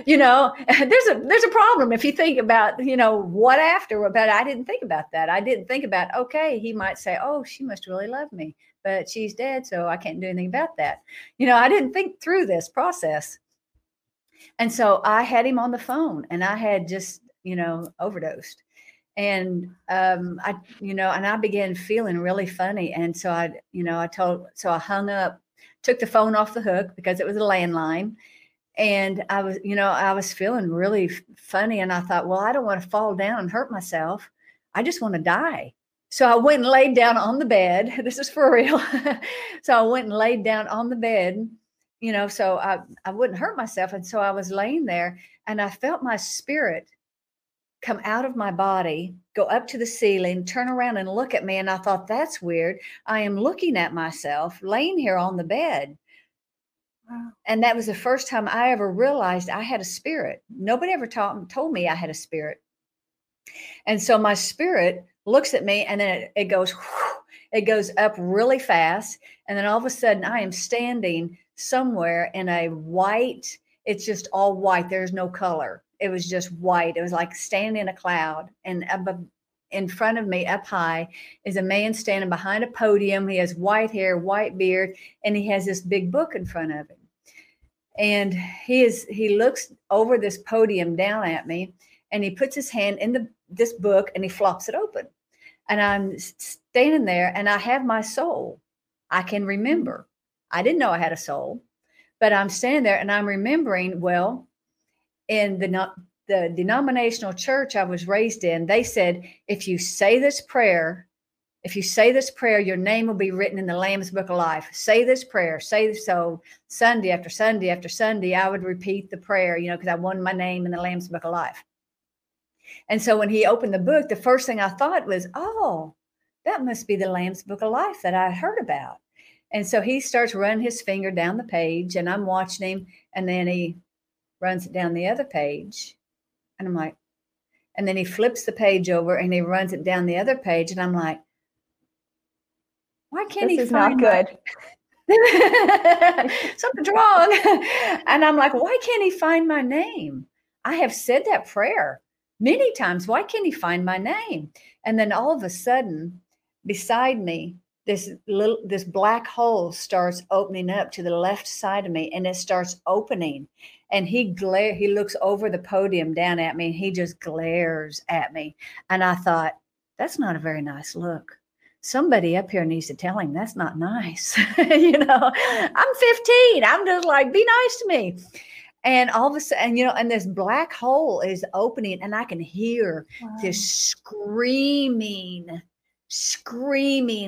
You know, there's a problem if you think about, you know, what after. But I didn't think about that. I didn't think about, okay, he might say, oh, she must really love me, but she's dead, so I can't do anything about that. You know, I didn't think through this process. And so I had him on the phone, and I had just, you know, overdosed. And, I began feeling really funny. And so I hung up, took the phone off the hook because it was a landline. And I was feeling really funny. And I thought, well, I don't want to fall down and hurt myself. I just want to die. So I went and laid down on the bed. This is for real. So I went and laid down on the bed, so I wouldn't hurt myself. And so I was laying there and I felt my spirit come out of my body, go up to the ceiling, turn around and look at me. And I thought, that's weird. I am looking at myself laying here on the bed. Wow. And that was the first time I ever realized I had a spirit. Nobody ever told me I had a spirit. And so my spirit looks at me and then it goes, whoosh, it goes up really fast. And then all of a sudden I am standing somewhere in a white, it's just all white. There's no color. It was just white. It was like standing in a cloud, and in front of me up high is a man standing behind a podium. He has white hair, white beard, and he has this big book in front of him. And he looks over this podium down at me, and he puts his hand in this book and he flops it open. And I'm standing there and I have my soul. I can remember. I didn't know I had a soul, but I'm standing there and I'm remembering, well, in the denominational church I was raised in, they said, if you say this prayer, your name will be written in the Lamb's Book of Life. Say this prayer. So Sunday after Sunday after Sunday, I would repeat the prayer, because I wanted my name in the Lamb's Book of Life. And so when he opened the book, the first thing I thought was, oh, that must be the Lamb's Book of Life that I heard about. And so he starts running his finger down the page, and I'm watching him, and then he runs it down the other page, and I'm like, and then he flips the page over and he runs it down the other page, and I'm like, why can't he find my... Something's wrong. And I'm like, why can't he find my name? I have said that prayer many times. Why can't he find my name? And then all of a sudden, beside me, this black hole starts opening up to the left side of me, and it starts opening. And he looks over the podium down at me, and he just glares at me. And I thought, that's not a very nice look. Somebody up here needs to tell him that's not nice. I'm 15. I'm just like, be nice to me. And all of a sudden, and this black hole is opening, and I can hear this screaming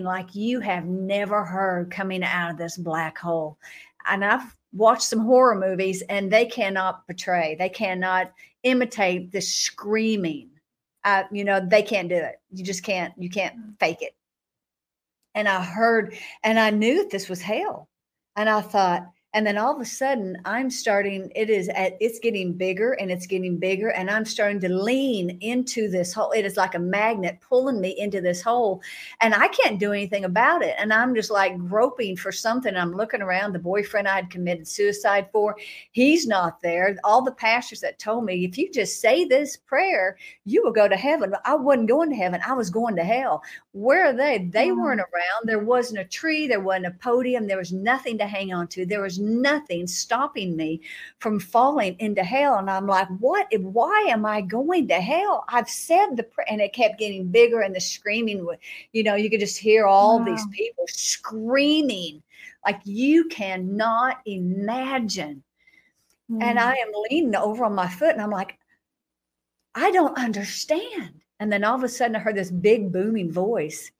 like you have never heard coming out of this black hole. And I've watched some horror movies, and they cannot portray, they cannot imitate the screaming. They can't do it. You just can't, you can't fake it. And I heard, and I knew that this was hell. And I thought, and then all of a sudden it's getting bigger and it's getting bigger. And I'm starting to lean into this hole. It is like a magnet pulling me into this hole, and I can't do anything about it. And I'm just like groping for something. I'm looking around. The boyfriend I had committed suicide for, he's not there. All the pastors that told me, if you just say this prayer, you will go to heaven. I wasn't going to heaven. I was going to hell. Where are they? They weren't around. There wasn't a tree. There wasn't a podium. There was nothing to hang on to. There was nothing stopping me from falling into hell. And I'm like, what? Why am I going to hell? I've said the prayer, and it kept getting bigger, and the screaming would, you could just hear all these people screaming like you cannot imagine. And I am leaning over on my foot, and I'm like, I don't understand. And then all of a sudden I heard this big booming voice.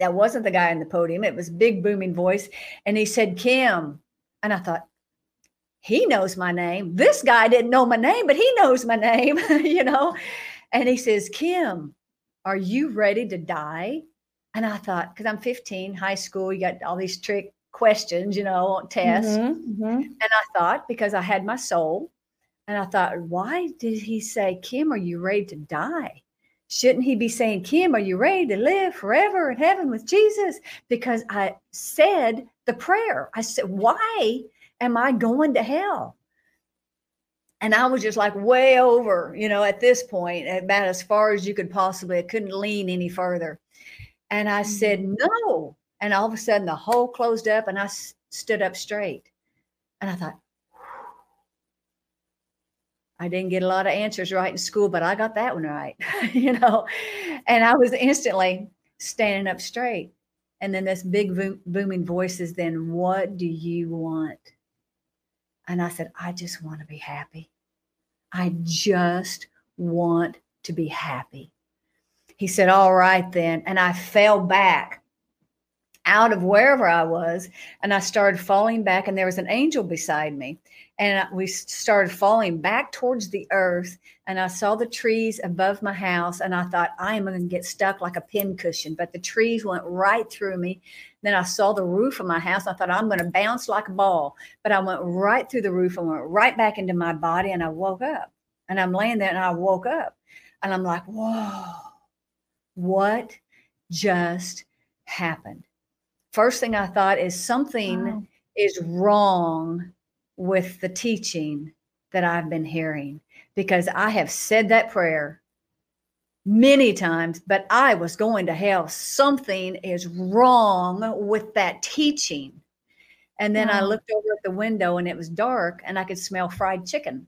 That wasn't the guy in the podium. It was big booming voice. And he said, Kim. And I thought, he knows my name. This guy didn't know my name, but he knows my name, And he says, Kim, are you ready to die? And I thought, because I'm 15, high school, you got all these trick questions, tests. Mm-hmm, mm-hmm. And I thought, because I had my soul, and I thought, why did he say, Kim, are you ready to die? Shouldn't he be saying, Kim, are you ready to live forever in heaven with Jesus? Because I said the prayer. I said, why am I going to hell? And I was just like way over, at this point, about as far as you could possibly. I couldn't lean any further. And I said, no. And all of a sudden the hole closed up, and I stood up straight. And I thought, I didn't get a lot of answers right in school, but I got that one right, you know, and I was instantly standing up straight. And then this big booming voice is then, what do you want? And I said, I just want to be happy. I just want to be happy. He said, all right then. And I fell back out of wherever I was. And I started falling back, and there was an angel beside me. And we started falling back towards the earth, and I saw the trees above my house, and I thought, I am going to get stuck like a pincushion. But the trees went right through me. Then I saw the roof of my house. I thought, I'm going to bounce like a ball. But I went right through the roof and went right back into my body, and I woke up. And I'm laying there, and I woke up. And I'm like, whoa, what just happened? First thing I thought is something is wrong with the teaching that I've been hearing, because I have said that prayer many times, but I was going to hell. Something is wrong with that teaching. And then I looked over at the window, and it was dark, and I could smell fried chicken.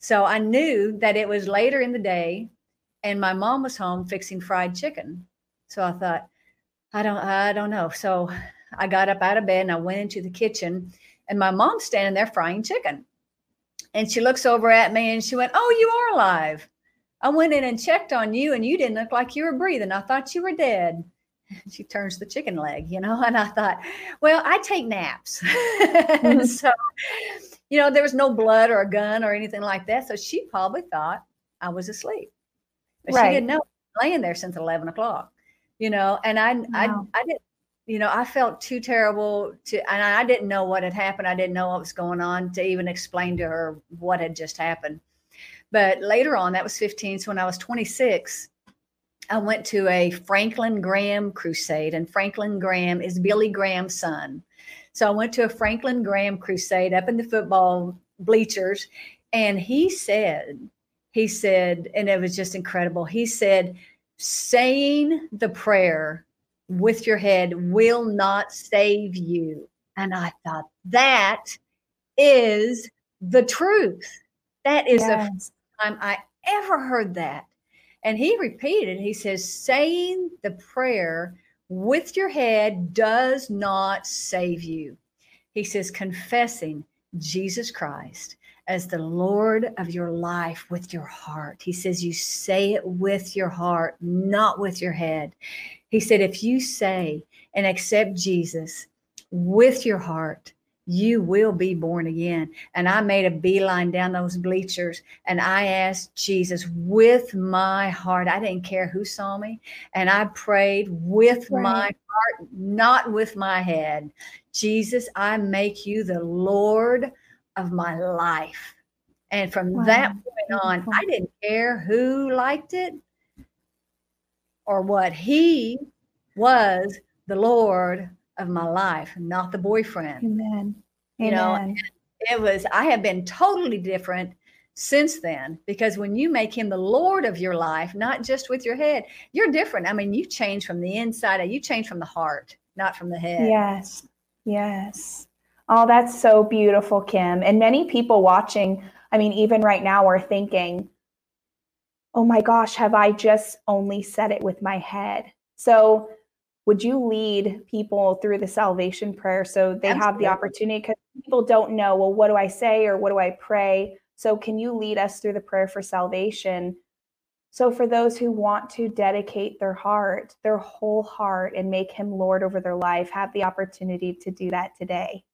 So I knew that it was later in the day, and my mom was home fixing fried chicken. So I thought, I don't know. So I got up out of bed, and I went into the kitchen, and my mom's standing there frying chicken. And she looks over at me, and she went, oh, you are alive. I went in and checked on you, and you didn't look like you were breathing. I thought you were dead. She turns the chicken leg, you know, and I thought, well, I take naps. And so, you know, there was no blood or a gun or anything like that. So she probably thought I was asleep. But she didn't know I was laying there since 11 o'clock, you know, and I didn't. You know, I felt too terrible and I didn't know what had happened. I didn't know what was going on to even explain to her what had just happened. But later on, that was 15. So when I was 26, I went to a Franklin Graham crusade, and Franklin Graham is Billy Graham's son. So I went to a Franklin Graham crusade up in the football bleachers. And he said, and it was just incredible. He said, saying the prayer with your head will not save you. And I thought, that is the truth. That is the first time I ever heard that. And he repeated, he says, saying the prayer with your head does not save you. He says, confessing Jesus Christ as the Lord of your life with your heart. He says, you say it with your heart, not with your head. He said, if you say and accept Jesus with your heart, you will be born again. And I made a beeline down those bleachers, and I asked Jesus with my heart. I didn't care who saw me. And I prayed with my heart, not with my head. Jesus, I make you the Lord of my life. And from that point on, I didn't care who liked it or what. He was the Lord of my life, not the boyfriend. Amen. You know, it was, I have been totally different since then, because when you make him the Lord of your life, not just with your head, you're different. I mean, you change from the inside out. You change from the heart, not from the head. Yes. Yes. Oh, that's so beautiful, Kim. And many people watching, I mean, even right now are thinking, oh my gosh, have I just only said it with my head? So would you lead people through the salvation prayer so they have the opportunity? Because people don't know, well, what do I say or what do I pray? So can you lead us through the prayer for salvation? So for those who want to dedicate their heart, their whole heart, and make him Lord over their life, have the opportunity to do that today.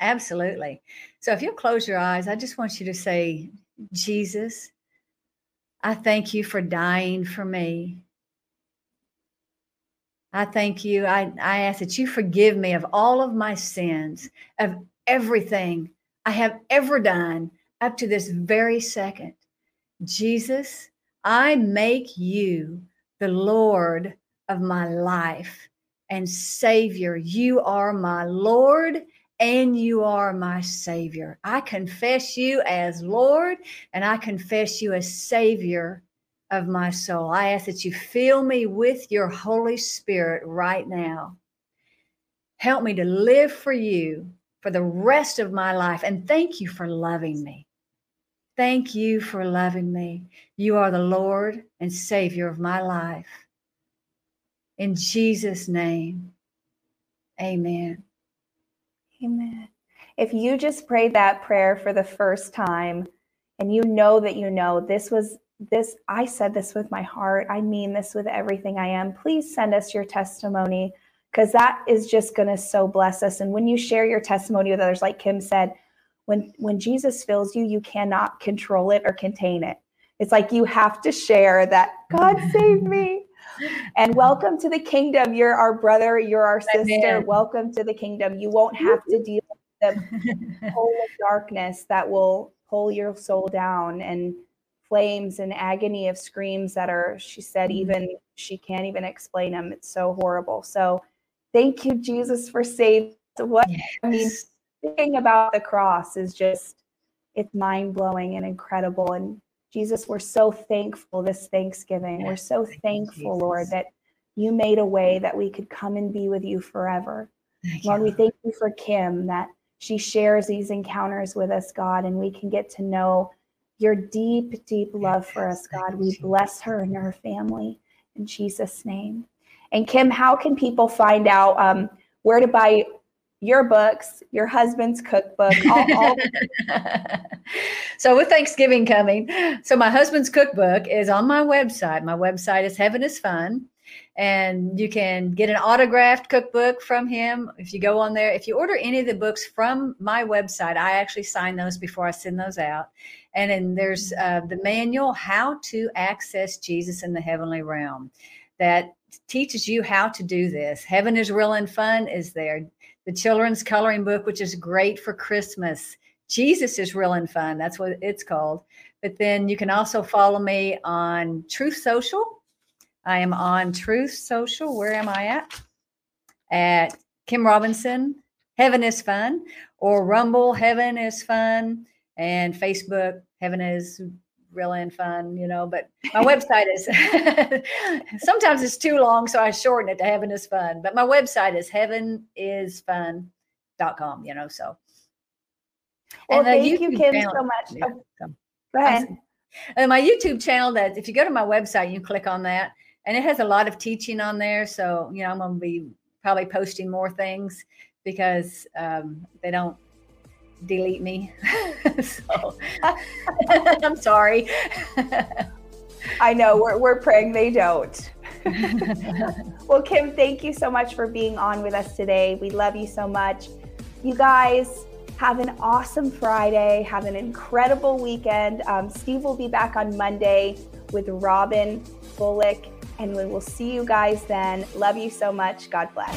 Absolutely. So if you'll close your eyes, I just want you to say, Jesus, I thank you for dying for me. I thank you. I ask that you forgive me of all of my sins, of everything I have ever done up to this very second. Jesus, I make you the Lord of my life and Savior. You are my Lord and you are my Savior. I confess you as Lord, and I confess you as Savior of my soul. I ask that you fill me with your Holy Spirit right now. Help me to live for you for the rest of my life. And thank you for loving me. Thank you for loving me. You are the Lord and Savior of my life. In Jesus' name, amen. Amen. If you just prayed that prayer for the first time and you know this was this, I said this with my heart, I mean this with everything I am, please send us your testimony, because that is just going to so bless us. And when you share your testimony with others, like Kim said, when Jesus fills you, you cannot control it or contain it. It's like you have to share that God saved me. And welcome to the kingdom. You're our brother. You're our sister. Welcome to the kingdom. You won't have to deal with the whole darkness that will pull your soul down, and flames and agony of screams that are, she said, even she can't even explain them. It's so horrible. So thank you, Jesus, for saving us. What I mean, thinking about the cross is just, it's mind blowing and incredible. And Jesus, we're so thankful this Thanksgiving. Yes, we're so thankful, Lord, that you made a way that we could come and be with you forever. Lord, we thank you for Kim, that she shares these encounters with us, God, and we can get to know your deep, deep love for us, God. We bless her and her family in Jesus' name. And Kim, how can people find out where to buy your books, your husband's cookbook? So with Thanksgiving coming, so my husband's cookbook is on my website. My website is Heaven is Fun, and you can get an autographed cookbook from him. If you go on there, if you order any of the books from my website, I actually sign those before I send those out. And then there's the manual, How to Access Jesus in the Heavenly Realm, that teaches you how to do this. Heaven is Real and Fun is there. The children's coloring book, which is great for Christmas. Jesus is Real and Fun. That's what it's called. But then you can also follow me on Truth Social. I am on Truth Social. Where am I at? At Kim Robinson, Heaven is Fun, or Rumble, Heaven is Fun, and Facebook, Heaven is Real and Fun, you know. But my website is, sometimes it's too long, so I shorten it to Heaven is Fun. But my website is heavenisfun.com, you know, so. Well, thank you, Kim, so much. Yeah, so. Go ahead. And my YouTube channel, that if you go to my website, you click on that, and it has a lot of teaching on there. So, you know, I'm going to be probably posting more things, because they don't delete me. So I'm sorry. I know, we're praying they don't. Well, Kim, thank you so much for being on with us today. We love you so much. You guys have an awesome Friday. Have an incredible weekend. Steve will be back on Monday with Robin Bullock, and we will see you guys then. Love you so much. God bless.